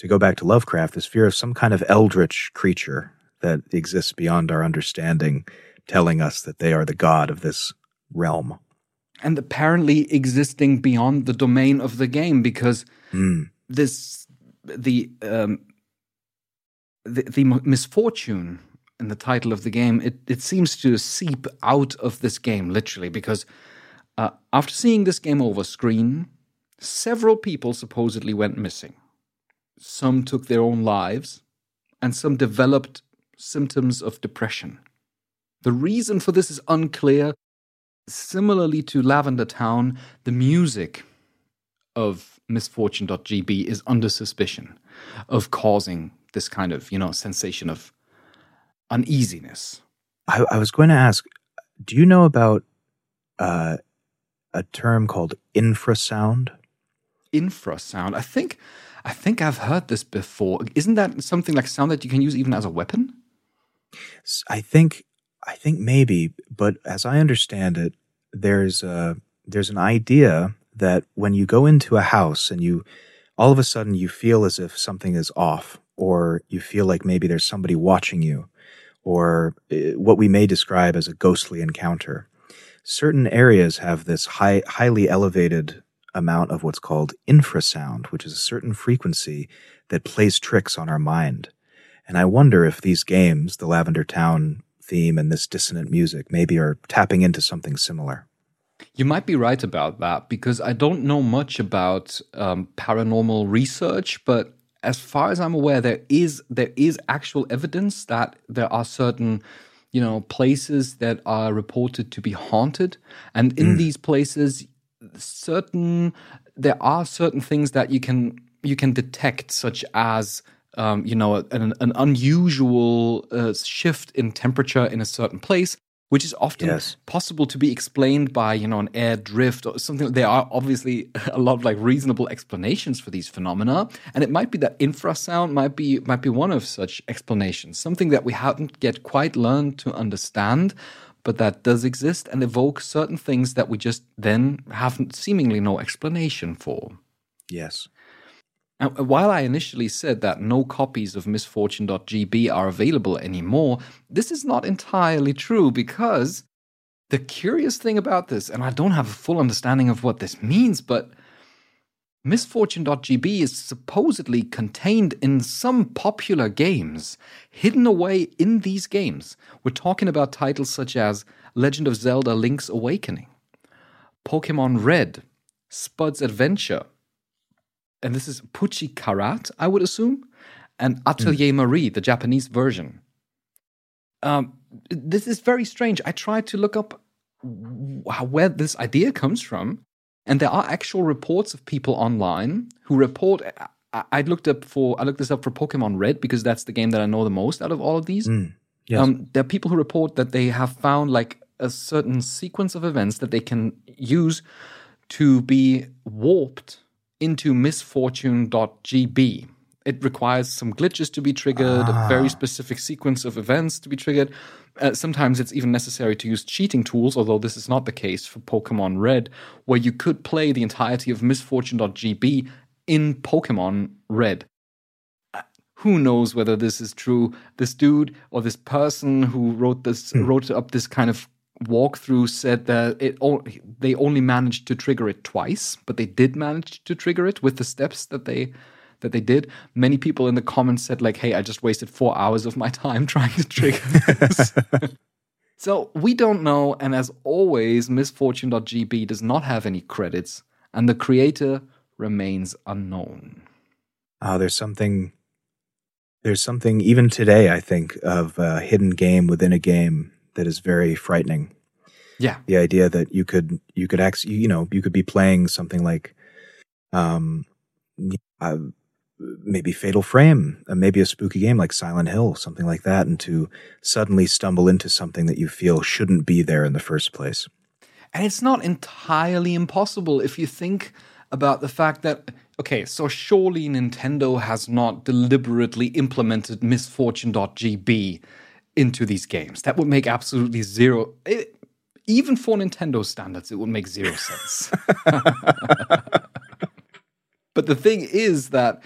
to go back to Lovecraft, this fear of some kind of eldritch creature that exists beyond our understanding, telling us that they are the god of this realm. And apparently existing beyond the domain of the game, because mm. this the, um, the the misfortune in the title of the game, it, it seems to seep out of this game, literally, because uh, after seeing this game over screen, several people supposedly went missing. Some took their own lives, and some developed symptoms of depression. The reason for this is unclear. Similarly to Lavender Town, the music of misfortune dot g b is under suspicion of causing this kind of, you know, sensation of uneasiness. I, I was going to ask, do you know about uh, a term called infrasound? Infrasound? I think, I think I've heard this before. Isn't that something like sound that you can use even as a weapon? I think... I think maybe, but as I understand it, there's a, there's an idea that when you go into a house and you all of a sudden you feel as if something is off, or you feel like maybe there's somebody watching you, or what we may describe as a ghostly encounter. Certain areas have this high, highly elevated amount of what's called infrasound, which is a certain frequency that plays tricks on our mind. And I wonder if these games, the Lavender Town theme and this dissonant music, maybe are tapping into something similar. You might be right about that, because I don't know much about um, paranormal research, but as far as I'm aware, there is there is actual evidence that there are certain you know, places that are reported to be haunted. And in mm. these places, certain there are certain things that you can you can detect, such as um, you know an, an unusual uh, shift in temperature in a certain place, which is often yes. possible to be explained by you know an air drift or something. There are obviously a lot of like reasonable explanations for these phenomena, and it might be that infrasound might be might be one of such explanations. Something that we haven't yet quite learned to understand, but that does exist and evoke certain things that we just then have seemingly no explanation for. Yes. And while I initially said that no copies of misfortune dot g b are available anymore, this is not entirely true, because the curious thing about this, and I don't have a full understanding of what this means, but misfortune dot g b is supposedly contained in some popular games, hidden away in these games. We're talking about titles such as Legend of Zelda Link's Awakening, Pokemon Red, Spud's Adventure, and this is Puchi Karat, I would assume, and Atelier mm. Marie, the Japanese version. Um, this is very strange. I tried to look up where this idea comes from, and there are actual reports of people online who report. I, I looked up for I looked this up for Pokemon Red, because that's the game that I know the most out of all of these. Mm. Yes. Um, there are people who report that they have found like a certain sequence of events that they can use to be warped into misfortune dot g b. It requires some glitches to be triggered, ah. a very specific sequence of events to be triggered. Uh, sometimes it's even necessary to use cheating tools, although this is not the case for Pokemon Red, where you could play the entirety of misfortune dot g b in Pokemon Red. Uh, who knows whether this is true? This dude or this person who wrote this mm. wrote up this kind of walkthrough said that it o- they only managed to trigger it twice, but they did manage to trigger it with the steps that they that they did. Many people in the comments said like, hey, I just wasted four hours of my time trying to trigger this. So we don't know, and as always, misfortune dot g b does not have any credits, and the creator remains unknown. Oh, there's something, there's something even today, I think, of a hidden game within a game that is very frightening. Yeah. The idea that you could, you could actually, you know, you could be playing something like, um, uh, maybe Fatal Frame, uh, maybe a spooky game like Silent Hill, something like that, and to suddenly stumble into something that you feel shouldn't be there in the first place. And it's not entirely impossible if you think about the fact that, okay, so surely Nintendo has not deliberately implemented misfortune dot g b into these games. That would make absolutely zero... It, even for Nintendo standards, it would make zero sense. But the thing is that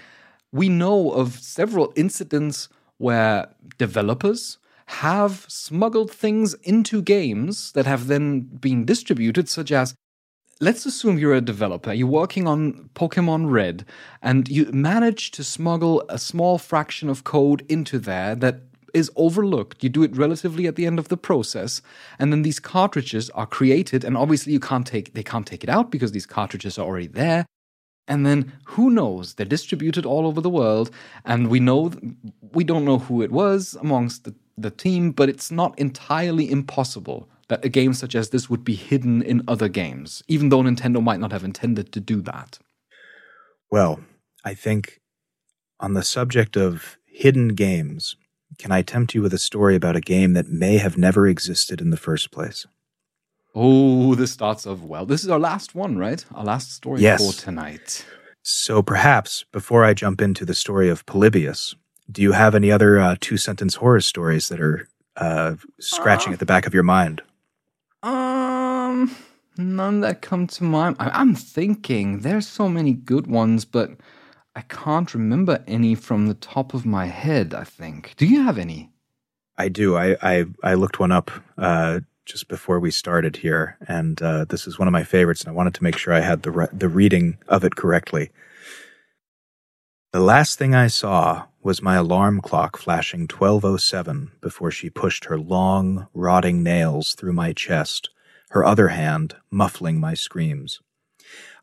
we know of several incidents where developers have smuggled things into games that have then been distributed, such as, let's assume you're a developer, you're working on Pokemon Red, and you manage to smuggle a small fraction of code into there that is overlooked. You do it relatively at the end of the process, and then these cartridges are created, and obviously you can't take they can't take it out because these cartridges are already there. And then who knows? They're distributed all over the world, and we know we don't know who it was amongst the, the team, but it's not entirely impossible that a game such as this would be hidden in other games, even though Nintendo might not have intended to do that. Well, I think on the subject of hidden games, can I tempt you with a story about a game that may have never existed in the first place? Oh, this starts off well. This is our last one, right? Our last story yes. for tonight. So perhaps, before I jump into the story of Polybius, do you have any other uh, two-sentence horror stories that are uh, scratching uh, at the back of your mind? Um, none that come to mind. I- I'm thinking there's so many good ones, but... I can't remember any from the top of my head, I think. Do you have any? I do. I I, I looked one up uh, just before we started here, and uh, this is one of my favorites, and I wanted to make sure I had the re- the reading of it correctly. The last thing I saw was my alarm clock flashing twelve oh seven before she pushed her long, rotting nails through my chest, her other hand muffling my screams.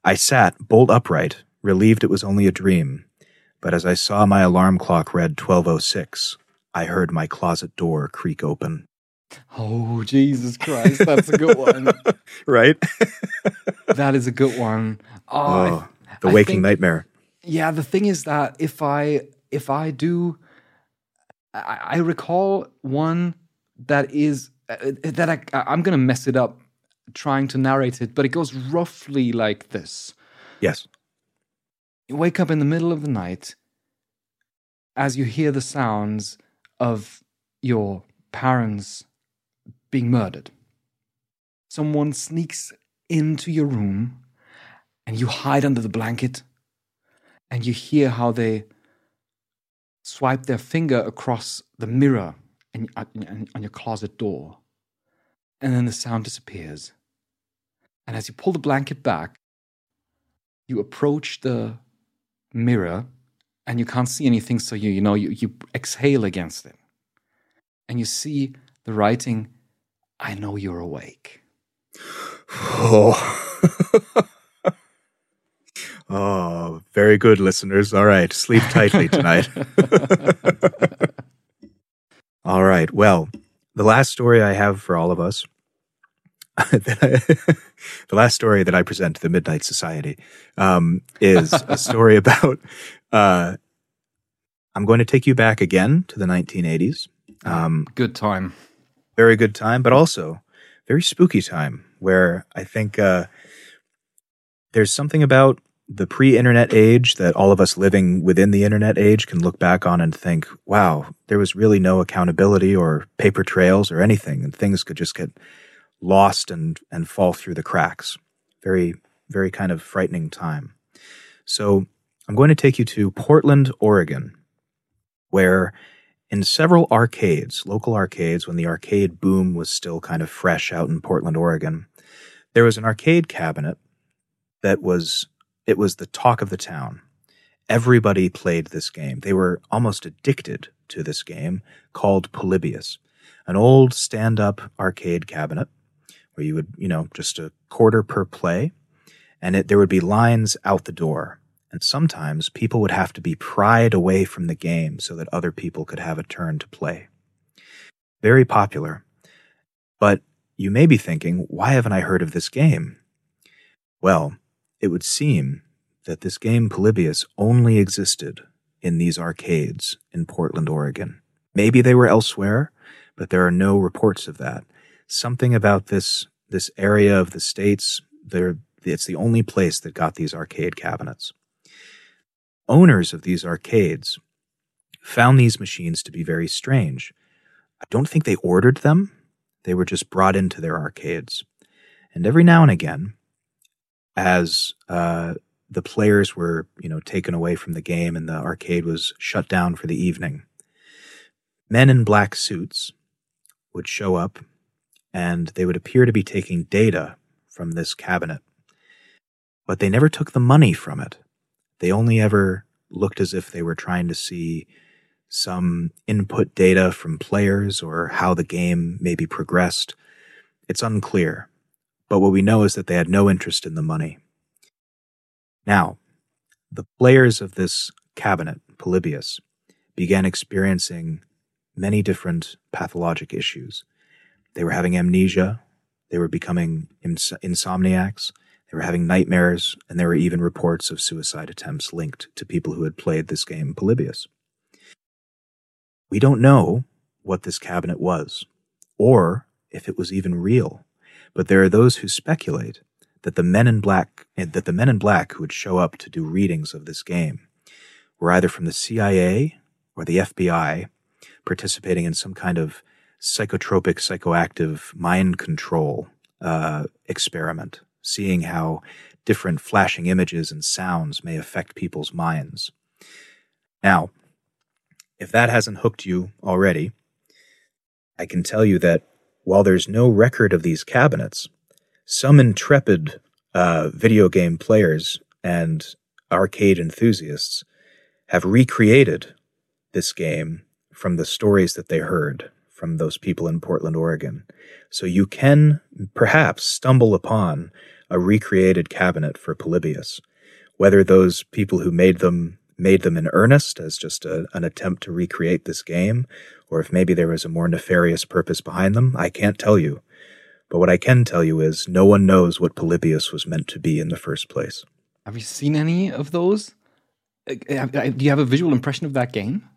I sat bolt upright, relieved it was only a dream, but as I saw my alarm clock read twelve oh six, I heard my closet door creak open. Oh, Jesus Christ, that's a good one. Right? That is a good one. Oh, oh I, the waking I think, nightmare. Yeah, the thing is that if I if I do, I, I recall one that is uh, that I I'm gonna mess it up trying to narrate it, but it goes roughly like this. Yes. You wake up in the middle of the night as you hear the sounds of your parents being murdered. Someone sneaks into your room and you hide under the blanket and you hear how they swipe their finger across the mirror in, in, on your closet door. And then the sound disappears. And as you pull the blanket back, you approach the mirror and you can't see anything, so you you know you, you exhale against it. And you see the writing, "I know you're awake." Oh. Oh, very good, listeners. All right, sleep tightly tonight. All right, well, the last story I have for all of us, the last story that I present to the Midnight Society, um, is a story about, uh, I'm going to take you back again to the nineteen eighties. Um, good time. Very good time, but also very spooky time, where I think uh, there's something about the pre-internet age that all of us living within the internet age can look back on and think, wow, there was really no accountability or paper trails or anything, and things could just get lost and and fall through the cracks. Very, very kind of frightening time. So I'm going to take you to Portland, Oregon, where in several arcades, local arcades, when the arcade boom was still kind of fresh out in Portland, Oregon, there was an arcade cabinet that was, it was the talk of the town. Everybody played this game. They were almost addicted to this game called Polybius, an old stand-up arcade cabinet where you would, you know, just a quarter per play, and it, there would be lines out the door. And sometimes people would have to be pried away from the game so that other people could have a turn to play. Very popular. But you may be thinking, why haven't I heard of this game? Well, it would seem that this game Polybius only existed in these arcades in Portland, Oregon. Maybe they were elsewhere, but there are no reports of that. Something about this this area of the States, there it's the only place that got these arcade cabinets. Owners of these arcades found these machines to be very strange. I don't think they ordered them. They were just brought into their arcades. And every now and again, as uh, the players were, you know, taken away from the game and the arcade was shut down for the evening, men in black suits would show up and they would appear to be taking data from this cabinet. But they never took the money from it. They only ever looked as if they were trying to see some input data from players or how the game maybe progressed. It's unclear. But what we know is that they had no interest in the money. Now, the players of this cabinet, Polybius, began experiencing many different pathologic issues. They were having amnesia. They were becoming ins- insomniacs. They were having nightmares, and there were even reports of suicide attempts linked to people who had played this game, Polybius. We don't know what this cabinet was, or if it was even real, but there are those who speculate that the men in black, that the men in black who would show up to do readings of this game were either from the C I A or the F B I, participating in some kind of psychotropic, psychoactive mind control uh, experiment, seeing how different flashing images and sounds may affect people's minds. Now, if that hasn't hooked you already, I can tell you that while there's no record of these cabinets, some intrepid uh, video game players and arcade enthusiasts have recreated this game from the stories that they heard from those people in Portland, Oregon. So you can perhaps stumble upon a recreated cabinet for Polybius. Whether those people who made them made them in earnest as just a, an attempt to recreate this game, or if maybe there was a more nefarious purpose behind them, I can't tell you. But what I can tell you is no one knows what Polybius was meant to be in the first place. Have you seen any of those? Do you have a visual impression of that game?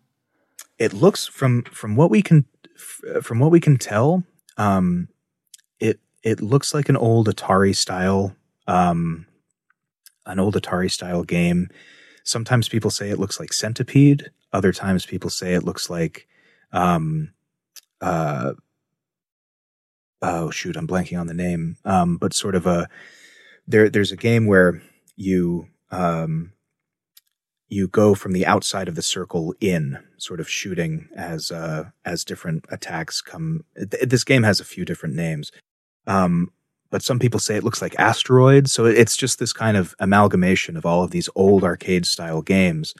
It looks from from what we can from what we can tell, um, it it looks like an old Atari style um, an old Atari style game. Sometimes people say it looks like Centipede. Other times people say it looks like um, uh, oh shoot, I'm blanking on the name. Um, but sort of a there. There's a game where you. Um, you go from the outside of the circle in, sort of shooting as uh, as different attacks come. This game has a few different names. Um, but some people say it looks like Asteroids. So it's just this kind of amalgamation of all of these old arcade-style games.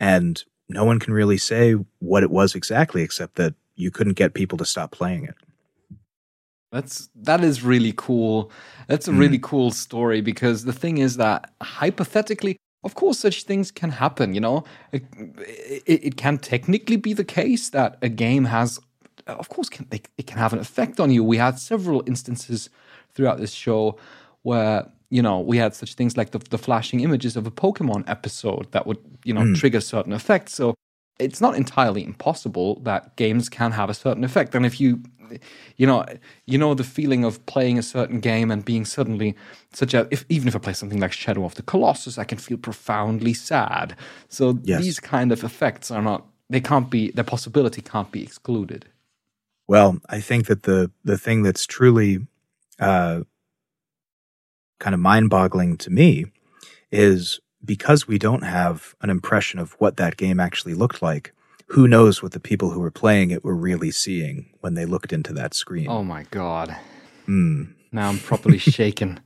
And no one can really say what it was exactly, except that you couldn't get people to stop playing it. That's that is really cool. That's a mm. really cool story, because the thing is that hypothetically, of course, such things can happen, you know. It, it, it can technically be the case that a game has, of course, can, it, it can have an effect on you. We had several instances throughout this show where, you know, we had such things like the, the flashing images of a Pokemon episode that would, you know, mm. trigger certain effects. So it's not entirely impossible that games can have a certain effect. And if you, you know, you know the feeling of playing a certain game and being suddenly such a, if, even if I play something like Shadow of the Colossus, I can feel profoundly sad. So yes. These kind of effects are not, they can't be, their possibility can't be excluded. Well, I think that the, the thing that's truly uh, kind of mind-boggling to me is because we don't have an impression of what that game actually looked like, who knows what the people who were playing it were really seeing when they looked into that screen. Oh, my God. Mm. Now I'm properly shaken.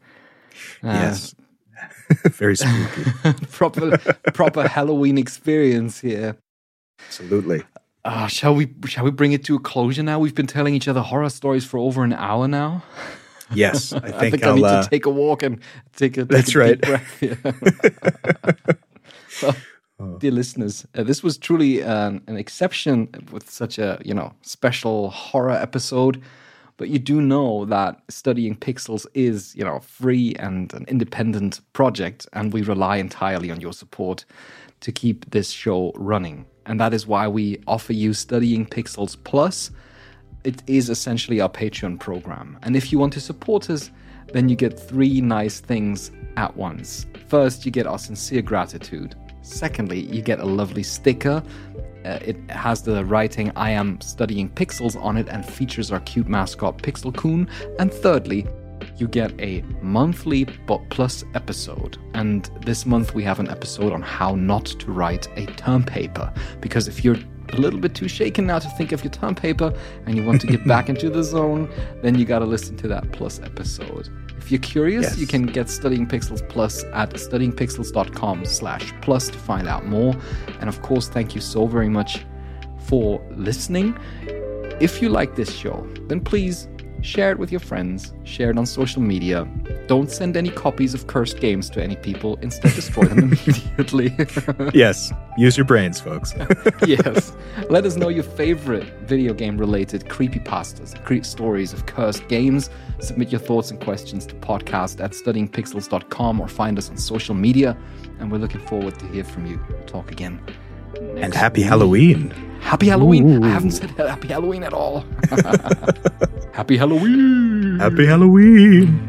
Uh, yes. Very spooky. proper proper Halloween experience here. Absolutely. Uh, shall we shall we bring it to a closure now? We've been telling each other horror stories for over an hour now. Yes. I think, I, think I need uh, to take a walk and take a, take that's a right. deep breath. So, dear listeners, uh, this was truly um, an exception with such a, you know, special horror episode. But you do know that Studying Pixels is, you know, free and an independent project, and we rely entirely on your support to keep this show running. And that is why we offer you Studying Pixels Plus. It is essentially our Patreon program. And if you want to support us, then you get three nice things at once. First, you get our sincere gratitude. Secondly, you get a lovely sticker. Uh, it has the writing I am studying pixels on it and features our cute mascot Pixelcoon. And thirdly, you get a monthly but plus episode. And this month we have an episode on how not to write a term paper. Because if you're a little bit too shaken now to think of your term paper and you want to get back into the zone, then you got to listen to that plus episode. If you're curious, yes. You can get Studying Pixels Plus at studyingpixels.com slash plus to find out more. And of course, thank you so very much for listening. If you like this show, then please share it with your friends. Share it on social media. Don't send any copies of cursed games to any people. Instead, destroy them immediately. Yes. Use your brains, folks. Yes. Let us know your favorite video game-related creepypastas, cre- stories of cursed games. Submit your thoughts and questions to podcast at studying pixels dot com or find us on social media. And we're looking forward to hear from you. We'll talk again. Next and happy week. Halloween. Happy Halloween. Ooh. I haven't said happy Halloween at all. Happy Halloween. Happy Halloween.